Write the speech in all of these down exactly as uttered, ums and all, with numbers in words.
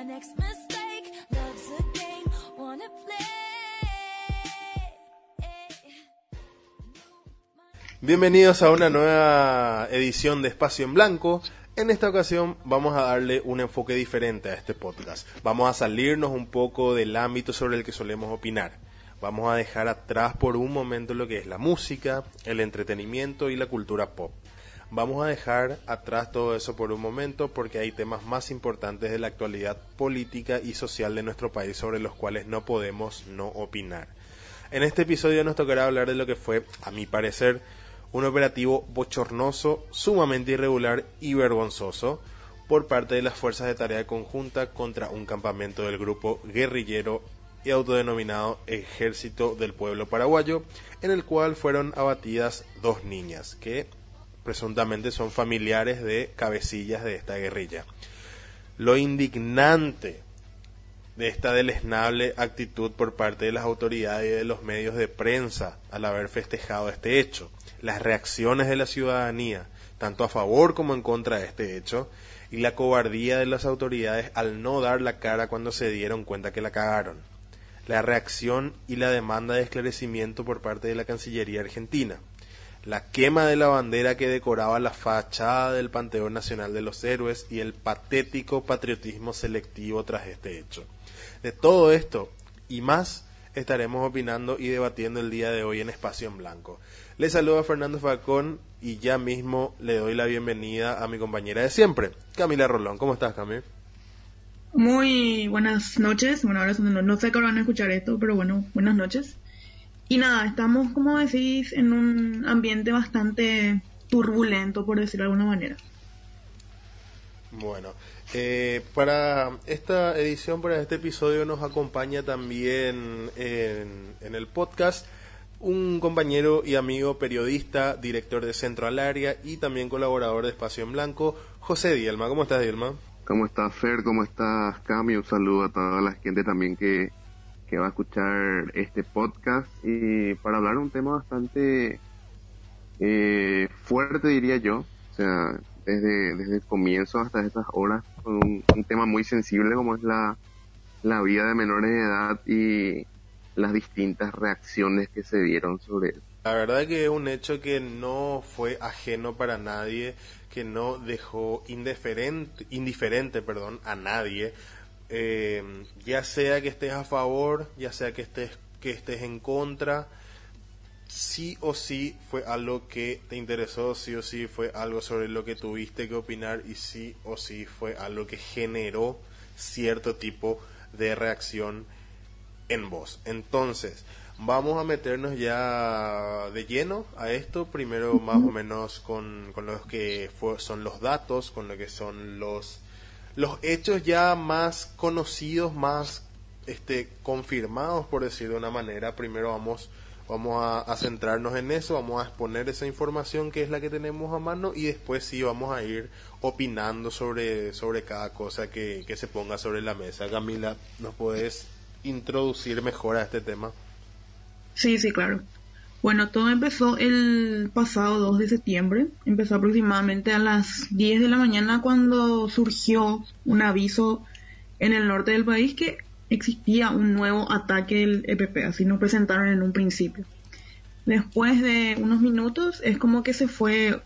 my next mistake. Love's a game, wanna play. Bienvenidos a una nueva edición de Espacio en Blanco. En esta ocasión vamos a darle un enfoque diferente a este podcast. Vamos a salirnos un poco del ámbito sobre el que solemos opinar. Vamos a dejar atrás por un momento lo que es la música, el entretenimiento y la cultura pop. Vamos a dejar atrás todo eso por un momento porque hay temas más importantes de la actualidad política y social de nuestro país sobre los cuales no podemos no opinar. En este episodio nos tocará hablar de lo que fue, a mi parecer, un operativo bochornoso, sumamente irregular y vergonzoso por parte de las Fuerzas de Tarea Conjunta contra un campamento del grupo guerrillero y autodenominado Ejército del Pueblo Paraguayo, en el cual fueron abatidas dos niñas, que presuntamente son familiares de cabecillas de esta guerrilla. Lo indignante de esta deleznable actitud por parte de las autoridades y de los medios de prensa al haber festejado este hecho, las reacciones de la ciudadanía, tanto a favor como en contra de este hecho, y la cobardía de las autoridades al no dar la cara cuando se dieron cuenta que la cagaron. La reacción y la demanda de esclarecimiento por parte de la Cancillería Argentina. La quema de la bandera que decoraba la fachada del Panteón Nacional de los Héroes y el patético patriotismo selectivo tras este hecho. De todo esto y más estaremos opinando y debatiendo el día de hoy en Espacio en Blanco. Les saluda Fernando Falcón y ya mismo le doy la bienvenida a mi compañera de siempre, Camila Rolón. ¿Cómo estás, Camila? Muy buenas noches. Bueno, ahora no, no sé qué van a escuchar esto, pero bueno, buenas noches. Y nada, estamos, como decís, en un ambiente bastante turbulento, por decirlo de alguna manera. Bueno, eh, para esta edición, para este episodio, nos acompaña también en, en el podcast un compañero y amigo periodista, director de Centro al Área y también colaborador de Espacio en Blanco, José Dielma. ¿Cómo estás, Dielma? ¿Cómo estás, Fer? ¿Cómo estás, Cami? Un saludo a toda la gente también que... que va a escuchar este podcast y para hablar un tema bastante eh, fuerte, diría yo, o sea, desde, desde el comienzo hasta estas horas, con un, un tema muy sensible como es la, la vida de menores de edad y las distintas reacciones que se dieron sobre él. La verdad que es un hecho que no fue ajeno para nadie, que no dejó indiferente, indiferente perdón, a nadie. Eh, ya sea que estés a favor, ya sea que estés que estés en contra, sí o sí fue algo que te interesó, sí o sí fue algo sobre lo que tuviste que opinar y sí o sí fue algo que generó cierto tipo de reacción en vos. Entonces, vamos a meternos ya de lleno a esto, primero más o menos con, con los que fue, son los datos, con lo que son los los hechos ya más conocidos, más este, confirmados, por decir de una manera. Primero vamos vamos a, a centrarnos en eso, vamos a exponer esa información que es la que tenemos a mano y después sí vamos a ir opinando sobre, sobre cada cosa que, que se ponga sobre la mesa. Camila, ¿nos podés introducir mejor a este tema? Sí, sí, claro. Bueno, todo empezó el pasado dos de septiembre, empezó aproximadamente a las diez de la mañana cuando surgió un aviso en el norte del país que existía un nuevo ataque del E P P, así nos presentaron en un principio. Después de unos minutos es como que se fue,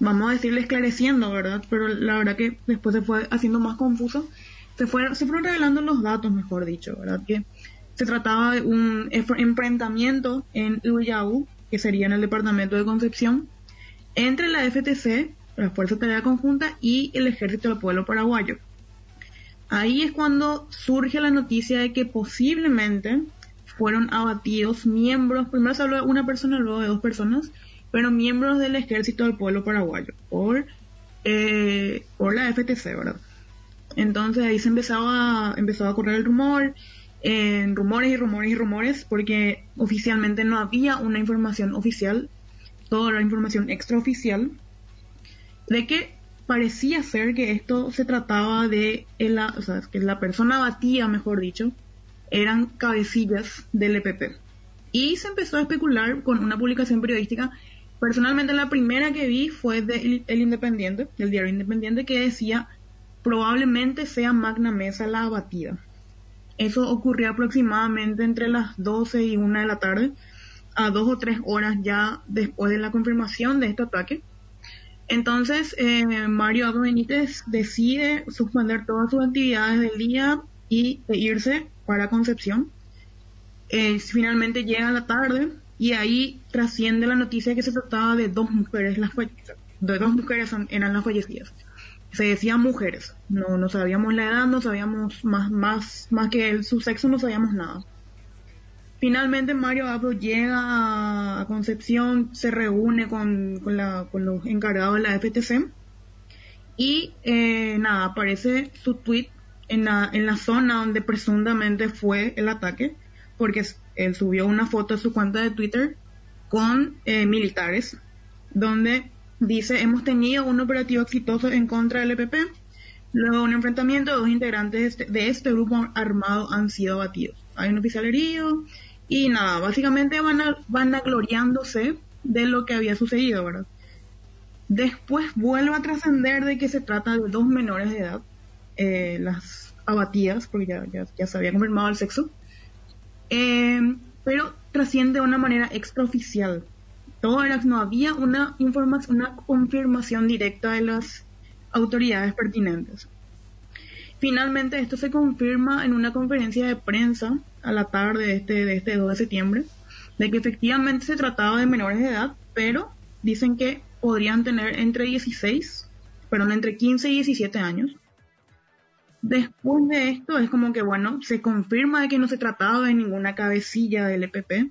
vamos a decirle esclareciendo, ¿verdad? Pero la verdad que después se fue haciendo más confuso, se, fue, se fueron revelando los datos, mejor dicho, ¿verdad? Que se trataba de un enfrentamiento en Uyahu, que sería en el departamento de Concepción, entre la F T C, la Fuerza Tarea Conjunta, y el Ejército del Pueblo Paraguayo. Ahí es cuando surge la noticia de que posiblemente fueron abatidos miembros, primero se habló de una persona, luego de dos personas, pero miembros del Ejército del Pueblo Paraguayo, por, eh, por la F T C, ¿verdad? Entonces ahí se empezaba, empezaba a correr el rumor, en rumores y rumores y rumores, porque oficialmente no había una información oficial, toda la información extraoficial, de que parecía ser que esto se trataba de, la, o sea, que la persona abatida, mejor dicho, eran cabecillas del E P P. Y se empezó a especular con una publicación periodística. Personalmente la primera que vi fue de El Independiente, del diario Independiente, que decía probablemente sea Magna Mesa la abatida. Eso ocurrió aproximadamente entre las doce y una de la tarde, a dos o tres horas ya después de la confirmación de este ataque. Entonces, eh, Mario Abdo Benítez decide suspender todas sus actividades del día y e irse para Concepción. Eh, finalmente llega la tarde y ahí trasciende la noticia que se trataba de dos mujeres, las de dos mujeres eran las fallecidas. Se decían mujeres, no, no sabíamos la edad, no sabíamos más, más, más que el, su sexo, no sabíamos nada. Finalmente Mario Abdo llega a Concepción, se reúne con, con, la, con los encargados de la F T C y eh, nada, aparece su tweet en la, en la zona donde presuntamente fue el ataque, porque él subió una foto a su cuenta de Twitter con eh, militares, donde dice: hemos tenido un operativo exitoso en contra del E P P, luego un enfrentamiento de dos integrantes de este grupo armado han sido abatidos. Hay un oficial herido. Y nada, básicamente van a, van vanagloriándose de lo que había sucedido, ¿verdad? Después vuelve a trascender de que se trata de dos menores de edad, eh, las abatidas, porque ya, ya, ya se había confirmado el sexo, eh, pero trasciende de una manera extraoficial. Todo era, no había una, información, una confirmación directa de las autoridades pertinentes. Finalmente esto se confirma en una conferencia de prensa a la tarde de este, de este dos de septiembre, de que efectivamente se trataba de menores de edad, pero dicen que podrían tener entre dieciséis, perdón, entre quince y diecisiete años. Después de esto es como que, bueno, se confirma de que no se trataba de ninguna cabecilla del E P P,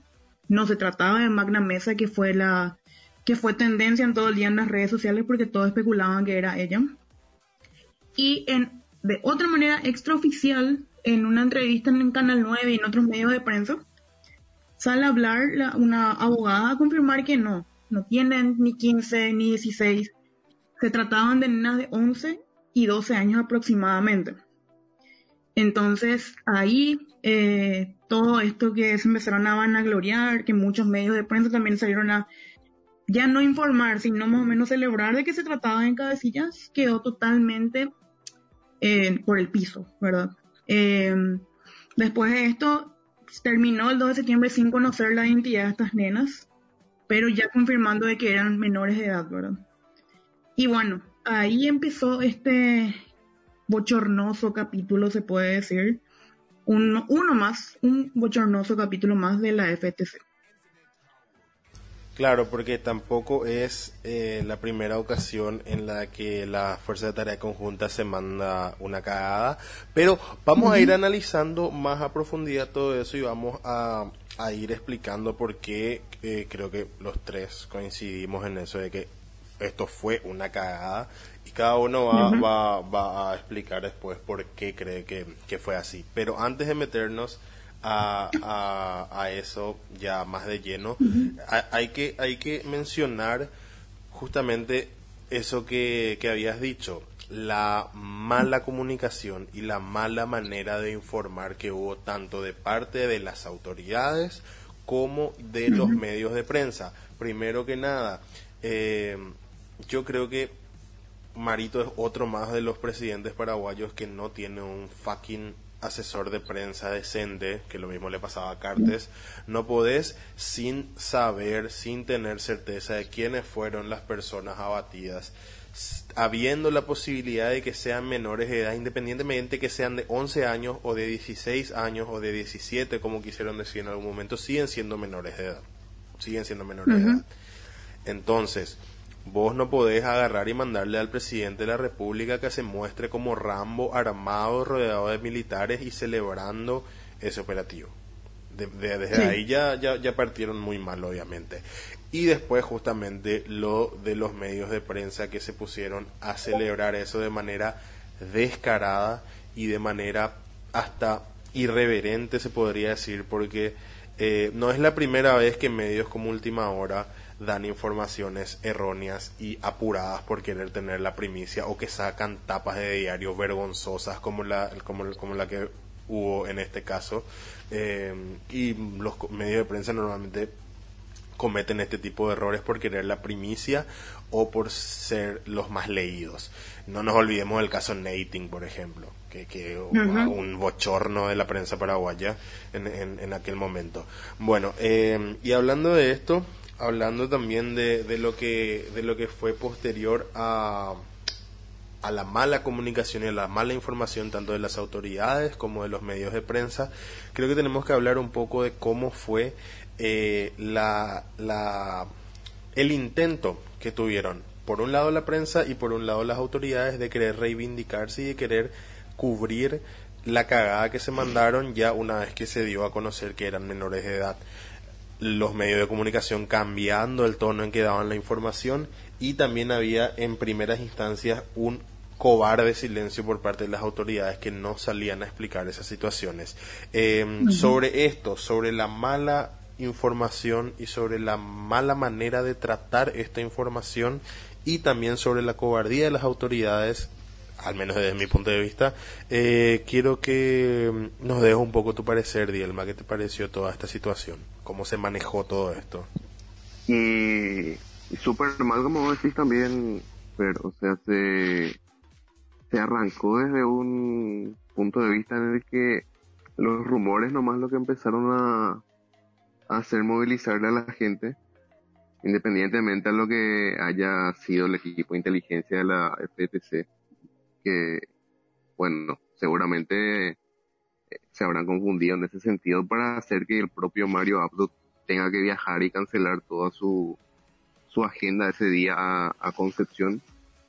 no se trataba de Magna Mesa, que fue, la, que fue tendencia en todo el día en las redes sociales porque todos especulaban que era ella. Y en de otra manera extraoficial, en una entrevista en Canal nueve y en otros medios de prensa, sale a hablar la, una abogada a confirmar que no, no tienen ni quince ni dieciséis, se trataban de nenas de once y doce años aproximadamente. Entonces ahí eh, todo esto que se empezaron a vanagloriar, que muchos medios de prensa también salieron a ya no informar, sino más o menos celebrar de que se trataba de cabecillas, quedó totalmente Eh, por el piso, ¿verdad? Eh, después de esto, terminó el dos de septiembre sin conocer la identidad de estas nenas, pero ya confirmando de que eran menores de edad, ¿verdad? Y bueno, ahí empezó este bochornoso capítulo, se puede decir, uno, uno más, un bochornoso capítulo más de la F T C. Claro, porque tampoco es eh, la primera ocasión en la que la Fuerza de Tarea Conjunta se manda una cagada, pero vamos uh-huh. a ir analizando más a profundidad todo eso y vamos a, a ir explicando por qué eh, creo que los tres coincidimos en eso de que esto fue una cagada y cada uno va, uh-huh. va, va a explicar después por qué cree que, que fue así. Pero antes de meternos A, a, a eso ya más de lleno, uh-huh. a, hay que hay que mencionar justamente eso que, que habías dicho, la mala comunicación y la mala manera de informar que hubo tanto de parte de las autoridades como de uh-huh. los medios de prensa. Primero que nada, eh, yo creo que Marito es otro más de los presidentes paraguayos que no tiene un fucking asesor de prensa decente, que lo mismo le pasaba a Cartes. No podés sin saber, sin tener certeza de quiénes fueron las personas abatidas, habiendo la posibilidad de que sean menores de edad, independientemente que sean de once años o de dieciséis años o de diecisiete, como quisieron decir en algún momento, siguen siendo menores de edad, siguen siendo menores uh-huh. de edad. Entonces, vos no podés agarrar y mandarle al presidente de la República que se muestre como Rambo armado, rodeado de militares y celebrando ese operativo. De, de, desde sí. ahí ya, ya, ya partieron muy mal, obviamente. Y después justamente lo de los medios de prensa que se pusieron a celebrar eso de manera descarada y de manera hasta irreverente, se podría decir, porque eh, no es la primera vez que medios como Última Hora dan informaciones erróneas y apuradas por querer tener la primicia, o que sacan tapas de diarios vergonzosas como la como, como la que hubo en este caso, eh, y los medios de prensa normalmente cometen este tipo de errores por querer la primicia o por ser los más leídos. No nos olvidemos del caso Neiting, por ejemplo, que, que uh -huh. un bochorno de la prensa paraguaya en, en, en aquel momento. Bueno, eh, y hablando de esto, hablando también de, de lo que de lo que fue posterior a, a la mala comunicación y a la mala información tanto de las autoridades como de los medios de prensa, creo que tenemos que hablar un poco de cómo fue eh, la, la el intento que tuvieron, por un lado la prensa y por un lado las autoridades, de querer reivindicarse y de querer cubrir la cagada que se mandaron ya una vez que se dio a conocer que eran menores de edad. Los medios de comunicación cambiando el tono en que daban la información, y también había en primeras instancias un cobarde silencio por parte de las autoridades que no salían a explicar esas situaciones. Eh, uh-huh. Sobre esto, sobre la mala información y sobre la mala manera de tratar esta información, y también sobre la cobardía de las autoridades, al menos desde mi punto de vista, eh, quiero que nos dejes un poco tu parecer, Dielma. ¿Qué te pareció toda esta situación? ¿Cómo se manejó todo esto? Y súper mal, como vos decís también, pero, o sea, se, se arrancó desde un punto de vista en el que los rumores nomás lo que empezaron a, a hacer movilizarle a la gente, independientemente de lo que haya sido el equipo de inteligencia de la F T C. Que, bueno, seguramente se habrán confundido en ese sentido para hacer que el propio Mario Abdo tenga que viajar y cancelar toda su, su agenda ese día a, a Concepción.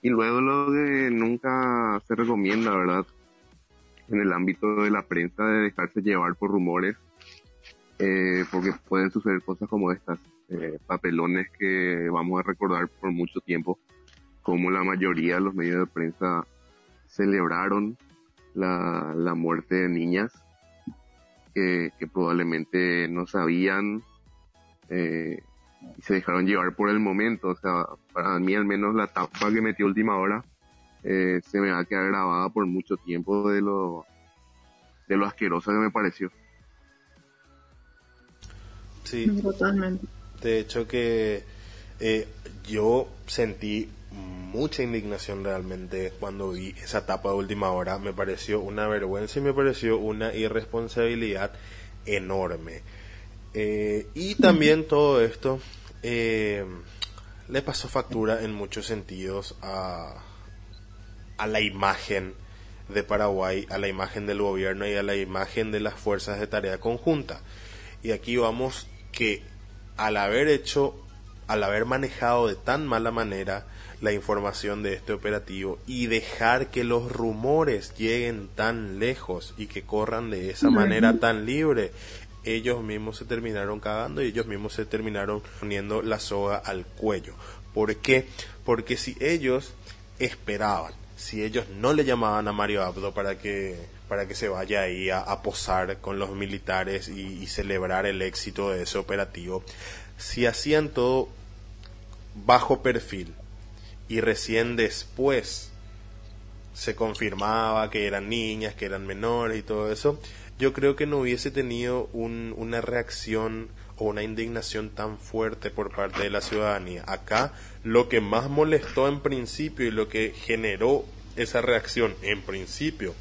Y luego lo que nunca se recomienda, ¿verdad?, en el ámbito de la prensa, de dejarse llevar por rumores, eh, porque pueden suceder cosas como estas, eh, papelones que vamos a recordar por mucho tiempo, como la mayoría de los medios de prensa celebraron la, la muerte de niñas que, que probablemente no sabían, eh, y se dejaron llevar por el momento. O sea, para mí al menos la tapa que metió Última Hora eh, se me va a quedar grabada por mucho tiempo de lo, de lo asquerosa que me pareció. Sí, totalmente. De hecho que eh, yo sentí mucha indignación realmente cuando vi esa etapa de Última Hora. Me pareció una vergüenza y me pareció una irresponsabilidad enorme. Eh, y también todo esto eh, le pasó factura en muchos sentidos a, a la imagen de Paraguay, a la imagen del gobierno y a la imagen de las fuerzas de tarea conjunta. Y aquí vamos que al haber hecho, al haber manejado de tan mala manera la información de este operativo y dejar que los rumores lleguen tan lejos y que corran de esa manera tan libre, ellos mismos se terminaron cagando y ellos mismos se terminaron poniendo la soga al cuello. ¿Por qué? Porque si ellos esperaban, si ellos no le llamaban a Mario Abdo para que para que se vaya ahí a, a posar con los militares y, y celebrar el éxito de ese operativo, si hacían todo bajo perfil y recién después se confirmaba que eran niñas, que eran menores y todo eso, yo creo que no hubiese tenido un, una reacción o una indignación tan fuerte por parte de la ciudadanía. Acá lo que más molestó en principio y lo que generó esa reacción en principio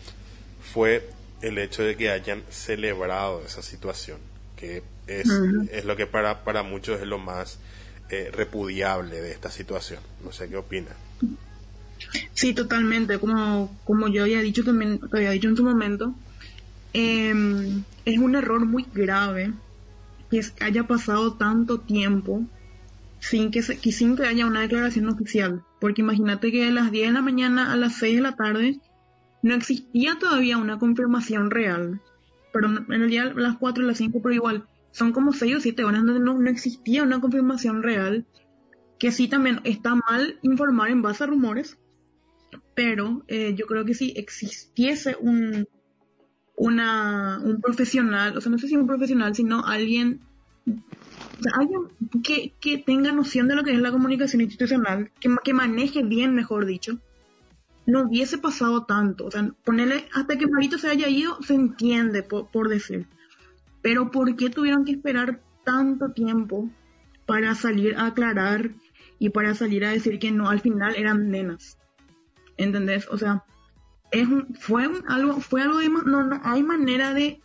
fue el hecho de que hayan celebrado esa situación, que es, es lo que para, para muchos es lo más Eh, repudiable de esta situación. No sé qué opina. Sí, totalmente. Como, como yo había dicho también, te había dicho en su momento, eh, es un error muy grave que es, haya pasado tanto tiempo sin que, se, que sin que haya una declaración oficial. Porque imagínate que de las diez de la mañana a las seis de la tarde no existía todavía una confirmación real. Pero en realidad las cuatro, las cinco, pero igual son como seis o siete horas donde no, no existía una confirmación real, que sí también está mal informar en base a rumores, pero eh, yo creo que si existiese un, una, un profesional, o sea, no sé si un profesional, sino alguien, o sea, alguien que, que tenga noción de lo que es la comunicación institucional, que, que maneje bien, mejor dicho, no hubiese pasado tanto. O sea, ponerle hasta que Marito se haya ido, se entiende, por, por decir. Pero ¿por qué tuvieron que esperar tanto tiempo para salir a aclarar y para salir a decir que no, al final eran nenas. ¿Entendés? O sea, es un, fue un, algo, fue algo de, no, no hay manera de,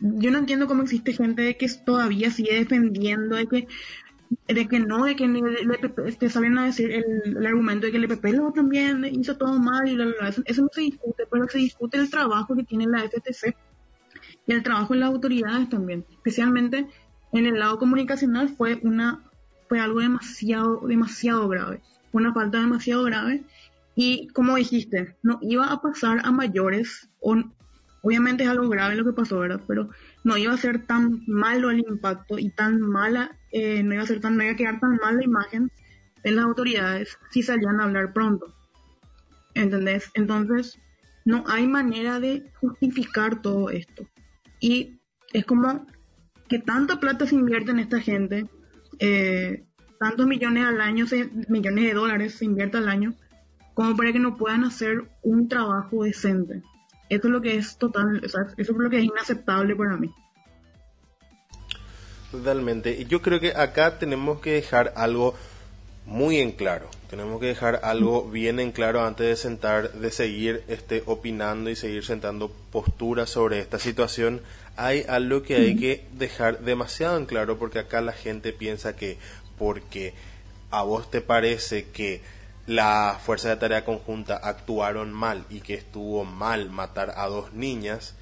yo no entiendo cómo existe gente que todavía sigue defendiendo de que, de que no, de que el E P P, te salen a decir el, el argumento de que el E P P luego también hizo todo mal y bla, bla, bla. Eso, eso no se discute, pero se discute el trabajo que tiene la F T C y el trabajo de las autoridades también, especialmente en el lado comunicacional. Fue una, fue algo demasiado, demasiado grave, una falta demasiado grave. Y como dijiste, no iba a pasar a mayores, o, obviamente es algo grave lo que pasó, ¿verdad? Pero no iba a ser tan malo el impacto y tan mala, eh, no iba a ser tan, no iba a quedar tan mal la imagen de las autoridades si salían a hablar pronto. ¿Entendés? Entonces, no hay manera de justificar todo esto. Y es como que tanta plata se invierte en esta gente, eh, tantos millones al año, se, millones de dólares se invierte al año, como para que no puedan hacer un trabajo decente. Esto es lo que es total, o sea, eso es lo que es inaceptable para mí. Totalmente. Yo creo que acá tenemos que dejar algo muy en claro. Tenemos que dejar algo bien en claro antes de sentar, de seguir este, opinando y seguir sentando posturas sobre esta situación. Hay algo que hay que dejar demasiado en claro, porque acá la gente piensa que porque a vos te parece que la Fuerza de Tarea Conjunta actuaron mal y que estuvo mal matar a dos niñas,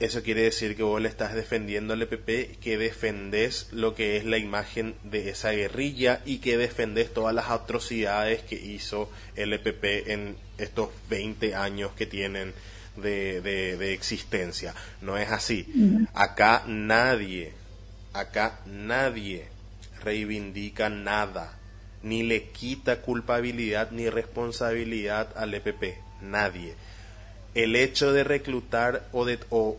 eso quiere decir que vos le estás defendiendo al E P P, que defendés lo que es la imagen de esa guerrilla y que defendés todas las atrocidades que hizo el E P P en estos veinte años que tienen de, de, de existencia. No es así. Acá nadie, acá nadie reivindica nada, ni le quita culpabilidad ni responsabilidad al E P P, nadie. El hecho de reclutar o de o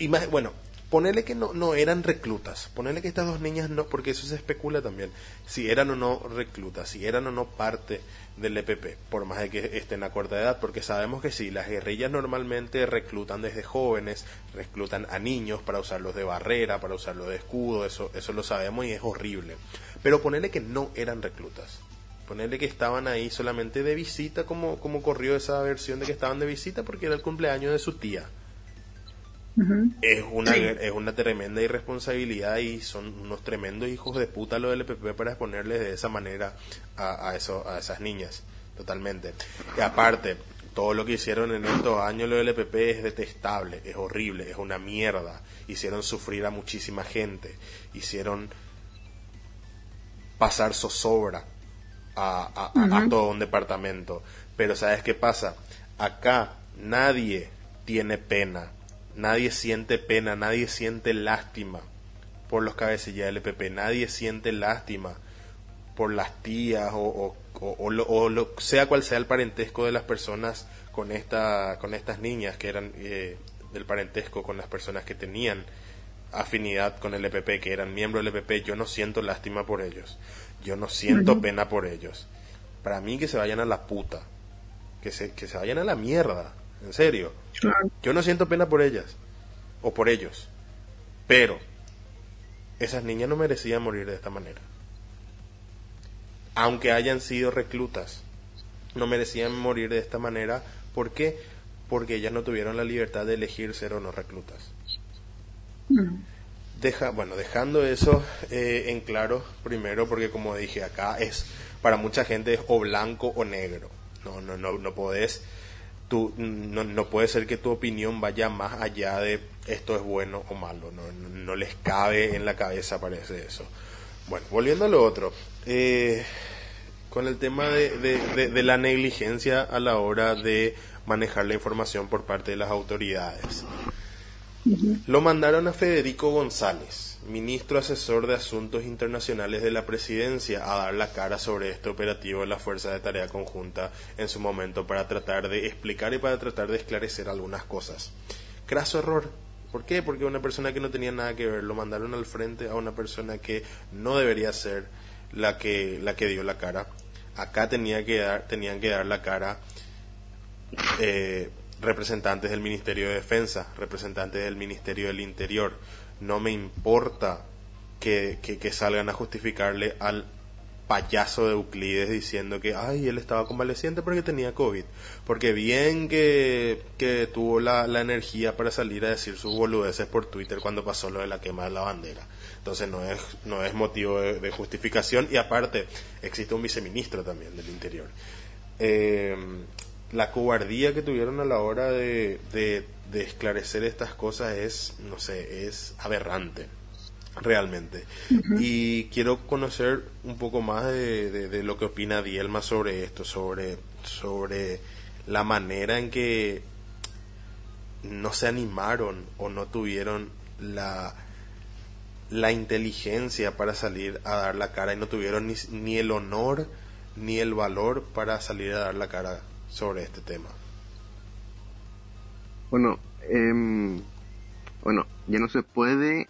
imag- bueno, ponerle que no no eran reclutas, ponerle que estas dos niñas no, porque eso se especula también, si eran o no reclutas, si eran o no parte del E P P, por más de que estén a corta edad, porque sabemos que sí, las guerrillas normalmente reclutan desde jóvenes, reclutan a niños para usarlos de barrera, para usarlos de escudo, eso, eso lo sabemos y es horrible. Pero ponerle que no eran reclutas, ponerle que estaban ahí solamente de visita, como, como corrió esa versión de que estaban de visita porque era el cumpleaños de su tía. Uh-huh. Es una, es una tremenda irresponsabilidad y son unos tremendos hijos de puta los del E P P para exponerles de esa manera a, a, eso, a esas niñas, totalmente. Y aparte, todo lo que hicieron en estos años los del E P P es detestable, es horrible, es una mierda. Hicieron sufrir a muchísima gente, hicieron pasar zozobra a, a, uh-huh. a todo un departamento. Pero ¿sabes qué pasa? Acá nadie tiene pena. Nadie siente pena, nadie siente lástima por los cabecillas del E P P, nadie siente lástima por las tías o, o, o, o, lo, o lo, sea cual sea el parentesco de las personas con esta, con estas niñas que eran eh, del parentesco con las personas que tenían afinidad con el E P P, que eran miembros del E P P. Yo no siento lástima por ellos, yo no siento pena por ellos. Para mí, que se vayan a la puta, que se, que se vayan a la mierda, en serio. Yo no siento pena por ellas o por ellos, pero esas niñas no merecían morir de esta manera, aunque hayan sido reclutas. No merecían morir de esta manera. ¿Por qué? Porque ellas no tuvieron la libertad de elegir ser o no reclutas. Deja, bueno, dejando eso eh, en claro primero, porque como dije, acá es, para mucha gente es o blanco o negro. No, no, no, no podés. Tú, no, no puede ser que tu opinión vaya más allá de esto es bueno o malo. No, no, no les cabe en la cabeza, parece eso. Bueno, volviendo a lo otro, eh, con el tema de, de, de, de la negligencia a la hora de manejar la información por parte de las autoridades. Uh-huh. Lo mandaron a Federico González, ministro asesor de Asuntos Internacionales de la Presidencia, a dar la cara sobre este operativo de la Fuerza de Tarea Conjunta en su momento, para tratar de explicar y para tratar de esclarecer algunas cosas. Craso error. ¿Por qué? Porque una persona que no tenía nada que ver, lo mandaron al frente a una persona que no debería ser la que, la que dio la cara. Acá tenía que dar, tenían que dar la cara eh, representantes del Ministerio de Defensa, representantes del Ministerio del Interior. No me importa que, que, que salgan a justificarle al payaso de Euclides diciendo que ay, él estaba convaleciente porque tenía COVID, porque bien que, que tuvo la, la energía para salir a decir sus boludeces por Twitter cuando pasó lo de la quema de la bandera. Entonces no es, no es motivo de, de justificación, y aparte existe un viceministro también del Interior. Eh, la cobardía que tuvieron a la hora de, de, de esclarecer estas cosas es, no sé, es aberrante realmente. Uh-huh. Y quiero conocer un poco más de, de, de lo que opina Dielma sobre esto, sobre, sobre la manera en que no se animaron o no tuvieron la, la inteligencia para salir a dar la cara, y no tuvieron ni, ni el honor ni el valor para salir a dar la cara sobre este tema. Bueno, eh, bueno, ya no se puede,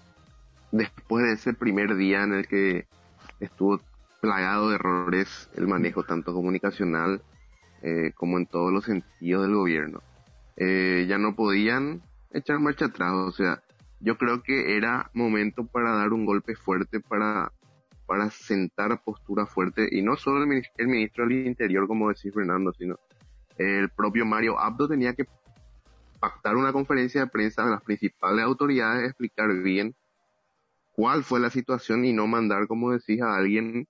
después de ese primer día en el que estuvo plagado de errores el manejo tanto comunicacional eh, como en todos los sentidos del gobierno. Eh, ya no podían echar marcha atrás, o sea, yo creo que era momento para dar un golpe fuerte, para, para sentar postura fuerte, y no solo el, el ministro del Interior, como decís Fernando, sino el propio Mario Abdo tenía que pactar una conferencia de prensa a las principales autoridades, explicar bien cuál fue la situación y no mandar, como decís, a alguien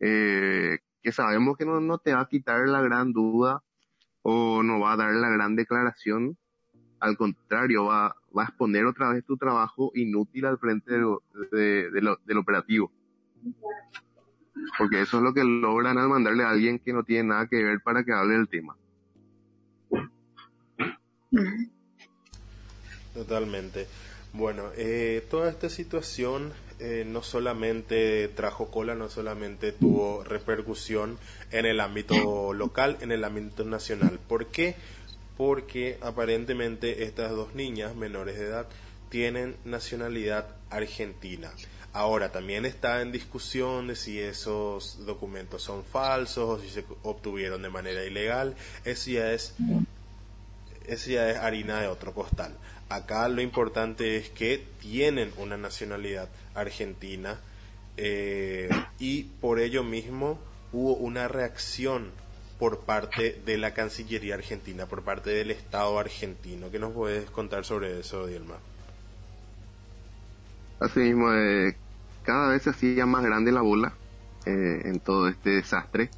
eh, que sabemos que no, no te va a quitar la gran duda o no va a dar la gran declaración. Al contrario, va, va a exponer otra vez tu trabajo inútil al frente de lo, de, de lo, del operativo. Porque eso es lo que logran al mandarle a alguien que no tiene nada que ver para que hable del tema. Totalmente. Bueno, eh, toda esta situación eh, no solamente trajo cola, no solamente tuvo repercusión en el ámbito local, en el ámbito nacional. ¿Por qué? Porque aparentemente estas dos niñas menores de edad tienen nacionalidad argentina. Ahora, también está en discusión de si esos documentos son falsos o si se obtuvieron de manera ilegal. Eso ya es, eso ya es harina de otro costal. Acá lo importante es que tienen una nacionalidad argentina, eh, y por ello mismo hubo una reacción por parte de la Cancillería Argentina, por parte del Estado argentino. ¿Qué nos puedes contar sobre eso, Dielma? Así mismo, eh, cada vez se hacía más grande la bola eh, en todo este desastre,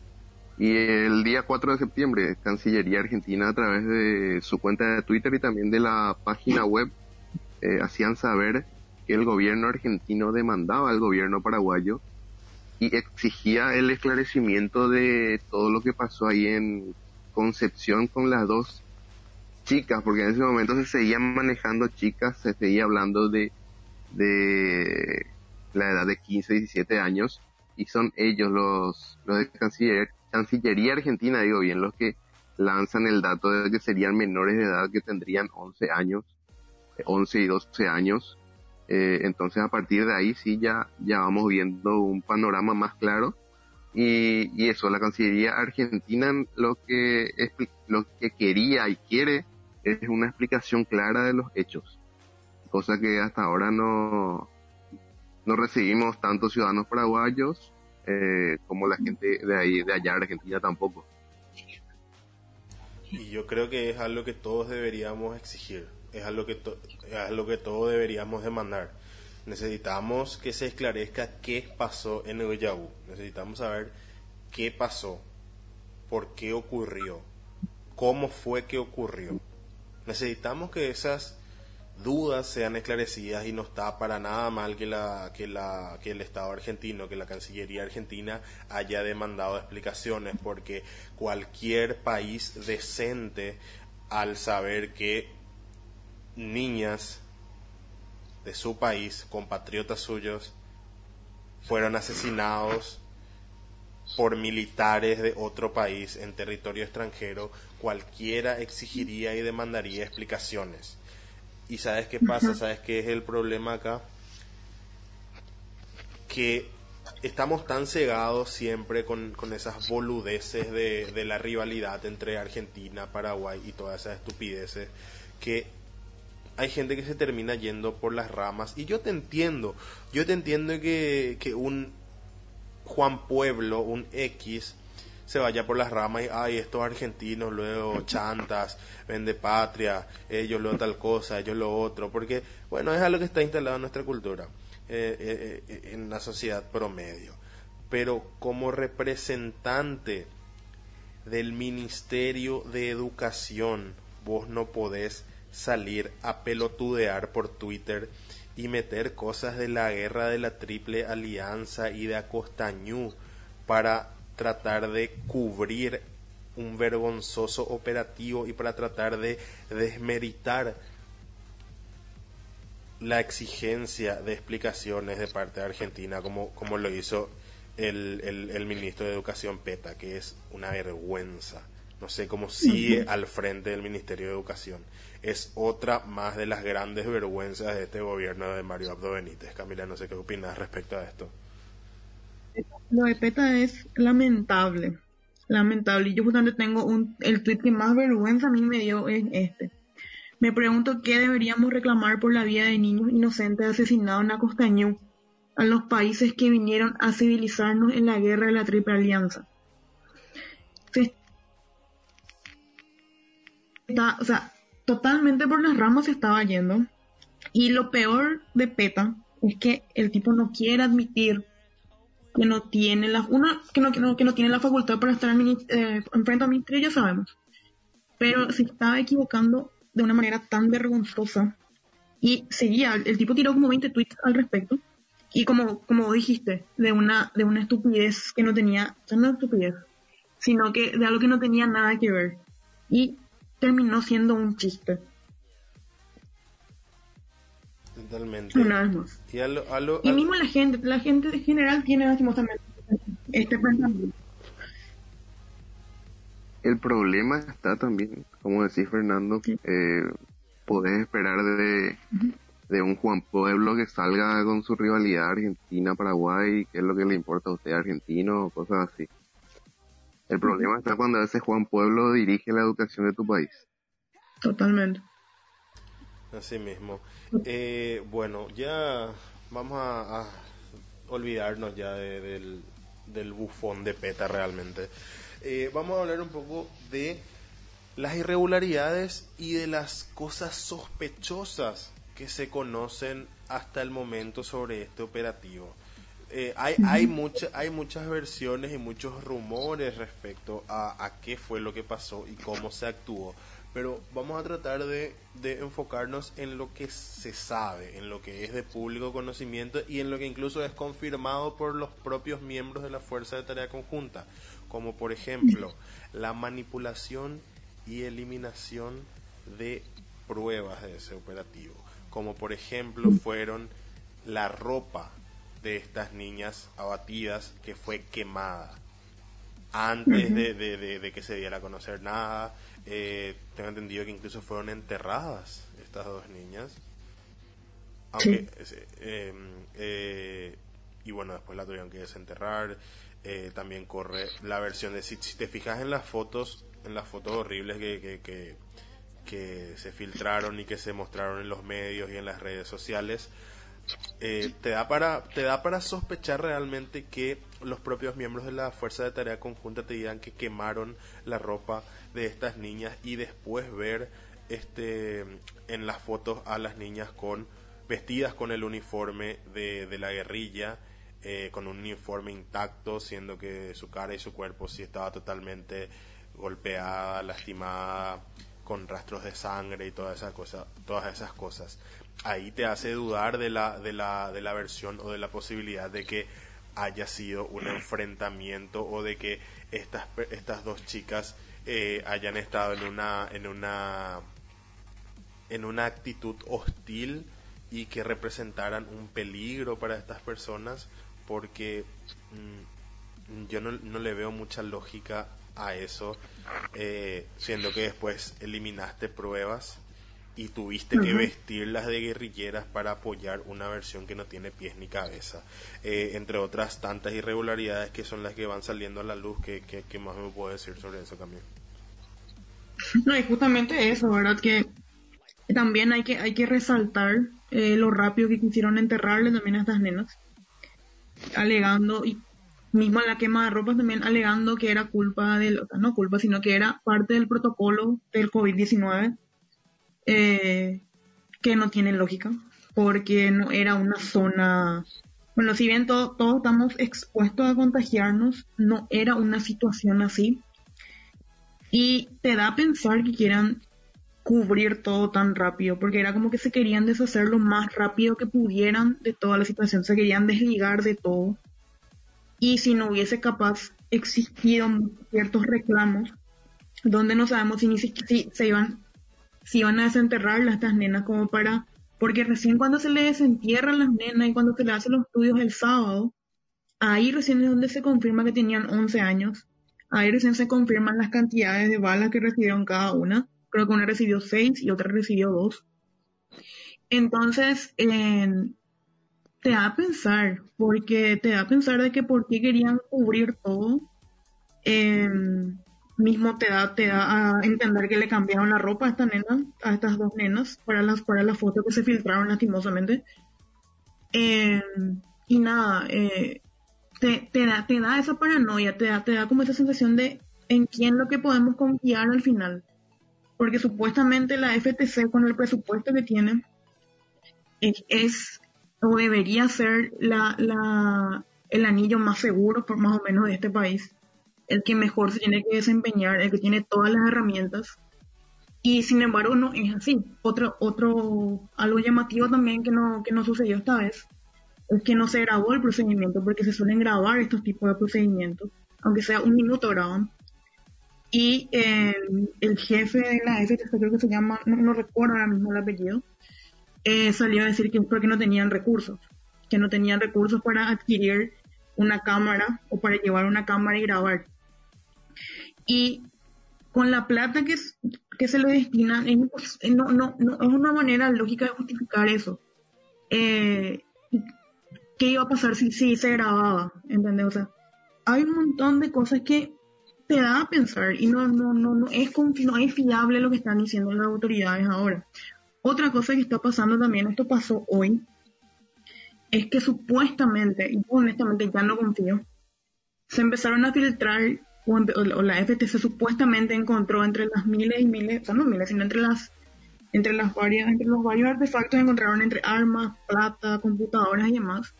y el día cuatro de septiembre Cancillería Argentina, a través de su cuenta de Twitter y también de la página web, eh, hacían saber que el gobierno argentino demandaba al gobierno paraguayo y exigía el esclarecimiento de todo lo que pasó ahí en Concepción con las dos chicas, porque en ese momento se seguían manejando chicas, se seguía hablando de de la edad de quince, diecisiete años, y son ellos los, los de Canciller, Cancillería Argentina, digo bien, los que lanzan el dato de que serían menores de edad, que tendrían once años, once y doce años. Eh, entonces a partir de ahí sí ya, ya vamos viendo un panorama más claro, y, y eso, la Cancillería Argentina lo que, lo que quería y quiere es una explicación clara de los hechos, cosa que hasta ahora no, no recibimos tanto ciudadanos paraguayos eh, como la gente de ahí, de allá de Argentina tampoco. Y yo creo que es algo que todos deberíamos exigir, es algo que, to- es algo que todos deberíamos demandar. Necesitamos que se esclarezca qué pasó en Uyahu, necesitamos saber qué pasó, por qué ocurrió, cómo fue que ocurrió. Necesitamos que esas dudas sean esclarecidas, y no está para nada mal que la que la que el Estado argentino, que la Cancillería Argentina haya demandado explicaciones, porque cualquier país decente, al saber que niñas de su país, compatriotas suyos, fueron asesinados por militares de otro país en territorio extranjero, cualquiera exigiría y demandaría explicaciones. ¿Y sabes qué pasa? ¿Sabes qué es el problema acá? Que estamos tan cegados siempre con, con esas boludeces de, de la rivalidad entre Argentina, Paraguay y todas esas estupideces, que hay gente que se termina yendo por las ramas. Y yo te entiendo, yo te entiendo que, que un Juan Pueblo, un X, se vaya por las ramas y, ay, estos argentinos, luego chantas, vende patria, ellos lo tal cosa, ellos lo otro, porque, bueno, es algo que está instalado en nuestra cultura, eh, eh, en la sociedad promedio. Pero como representante del Ministerio de Educación, vos no podés salir a pelotudear por Twitter y meter cosas de la guerra de la Triple Alianza y de Acostañú para tratar de cubrir un vergonzoso operativo y para tratar de desmeritar la exigencia de explicaciones de parte de Argentina, como, como lo hizo el, el, el ministro de Educación PETA, que es una vergüenza. No sé cómo sigue al frente del Ministerio de Educación. Es otra más de las grandes vergüenzas de este gobierno de Mario Abdo Benítez. Camila, no sé qué opinas respecto a esto. Lo de PETA es lamentable, lamentable. Yo justamente tengo un, el tuit que más vergüenza a mí me dio es este. Me pregunto qué deberíamos reclamar por la vida de niños inocentes asesinados en Acostañú, a los países que vinieron a civilizarnos en la guerra de la Triple Alianza. Se está, o sea, totalmente por las ramas se estaba yendo. Y lo peor de PETA es que el tipo no quiere admitir que no tiene la, uno, que no, que no, que no tiene la facultad para estar eh, enfrente al ministerio, ya sabemos. Pero se estaba equivocando de una manera tan vergonzosa. Y seguía, el tipo tiró como veinte tweets al respecto. Y como, como dijiste, de una, de una estupidez que no tenía, o sea, no estupidez, sino que de algo que no tenía nada que ver. Y terminó siendo un chiste. Totalmente. Una vez más. Y, a lo, a lo, y a mismo lo... la gente, la gente en general tiene lastimosamente este pensamiento. El problema está también, como decís, Fernando, sí. eh, podés esperar de, uh-huh. de un Juan Pueblo que salga con su rivalidad Argentina-Paraguay, que es lo que le importa a usted, argentino, cosas así. El problema está cuando ese Juan Pueblo dirige la educación de tu país. Totalmente. Así mismo. Eh, bueno, ya vamos a, a olvidarnos ya de, de, del, del bufón de PETA realmente. Eh, vamos a hablar un poco de las irregularidades y de las cosas sospechosas que se conocen hasta el momento sobre este operativo. Eh, hay hay, mucha, hay muchas versiones y muchos rumores respecto a, a qué fue lo que pasó y cómo se actuó. Pero vamos a tratar de, de enfocarnos en lo que se sabe, en lo que es de público conocimiento y en lo que incluso es confirmado por los propios miembros de la Fuerza de Tarea Conjunta, como por ejemplo la manipulación y eliminación de pruebas de ese operativo, como por ejemplo fueron la ropa de estas niñas abatidas que fue quemada antes de, de, de, de que se diera a conocer nada. Eh, tengo entendido que incluso fueron enterradas estas dos niñas, aunque sí. eh, eh, y bueno, después la tuvieron que desenterrar. Eh, también corre la versión de si, si te fijas en las fotos en las fotos horribles que, que, que, que se filtraron y que se mostraron en los medios y en las redes sociales, eh, te da para te da para sospechar realmente que los propios miembros de la Fuerza de Tarea Conjunta te dirán que quemaron la ropa de estas niñas, y después ver este en las fotos a las niñas con vestidas con el uniforme de, de la guerrilla, eh, con un uniforme intacto, siendo que su cara y su cuerpo sí estaba totalmente golpeada, lastimada, con rastros de sangre y todas esas cosas, todas esas cosas. Ahí te hace dudar de la, de la, de la versión o de la posibilidad de que haya sido un enfrentamiento o de que estas estas dos chicas eh, hayan estado en una en una en una actitud hostil y que representaran un peligro para estas personas, porque mmm, yo no, no le veo mucha lógica a eso, eh, siendo que después eliminaste pruebas y tuviste que vestirlas de guerrilleras para apoyar una versión que no tiene pies ni cabeza. Eh, entre otras tantas irregularidades que son las que van saliendo a la luz. ¿Qué, qué, qué más me puedo decir sobre eso también? No, y justamente eso, ¿verdad? Que también hay que, hay que resaltar eh, lo rápido que quisieron enterrarle también a estas nenas, alegando y misma la quema de ropas también alegando que era culpa del, o sea, no culpa, sino que era parte del protocolo del COVID diecinueve, eh, que no tiene lógica, porque no era una zona... Bueno, si bien todo, todos estamos expuestos a contagiarnos, no era una situación así. Y te da a pensar que quieran cubrir todo tan rápido, porque era como que se querían deshacer lo más rápido que pudieran de toda la situación, se querían desligar de todo. Y si no hubiese capaz existido ciertos reclamos, donde no sabemos si, ni si, si se iban, si iban a desenterrar a estas nenas como para... Porque recién cuando se les entierran las nenas y cuando se les hacen los estudios el sábado, ahí recién es donde se confirma que tenían once años. Ahí recién se confirman las cantidades de balas que recibieron cada una. Creo que una recibió seis y otra recibió dos. Entonces, eh, te da a pensar, porque te da a pensar de que por qué querían cubrir todo. Eh, mismo te da, te da a entender que le cambiaron la ropa a esta nena, a estas dos nenas, para las, para las fotos que se filtraron lastimosamente. Eh, y nada, eh, te, te, da, te da esa paranoia, te da, te da como esa sensación de en quién lo que podemos confiar al final. Porque supuestamente la F T C, con el presupuesto que tiene, es, es o debería ser la, la, el anillo más seguro, por más o menos, de este país. El que mejor se tiene que desempeñar, el que tiene todas las herramientas, y sin embargo no es así. Otro, otro algo llamativo también que no, que no sucedió esta vez, es que no se grabó el procedimiento, porque se suelen grabar estos tipos de procedimientos, aunque sea un minuto graban. Y eh, el jefe de la F T C, creo que se llama, no, no recuerdo ahora mismo el apellido, eh, salió a decir que es porque no tenían recursos, que no tenían recursos para adquirir una cámara o para llevar una cámara y grabar. Y con la plata que, que se le destina, pues, no, no, no, es una manera lógica de justificar eso. Eh, ¿Qué iba a pasar si, si se grababa? ¿Entendés? O sea, hay un montón de cosas que te da a pensar y no, no, no, no, es, no es fiable lo que están diciendo las autoridades ahora. Otra cosa que está pasando también, esto pasó hoy, es que supuestamente, y honestamente ya no confío, se empezaron a filtrar, o, o la F T C supuestamente encontró entre las miles y miles, o sea, no miles, sino entre las entre las varias, entre los varios artefactos encontraron, entre armas, plata, computadoras y demás,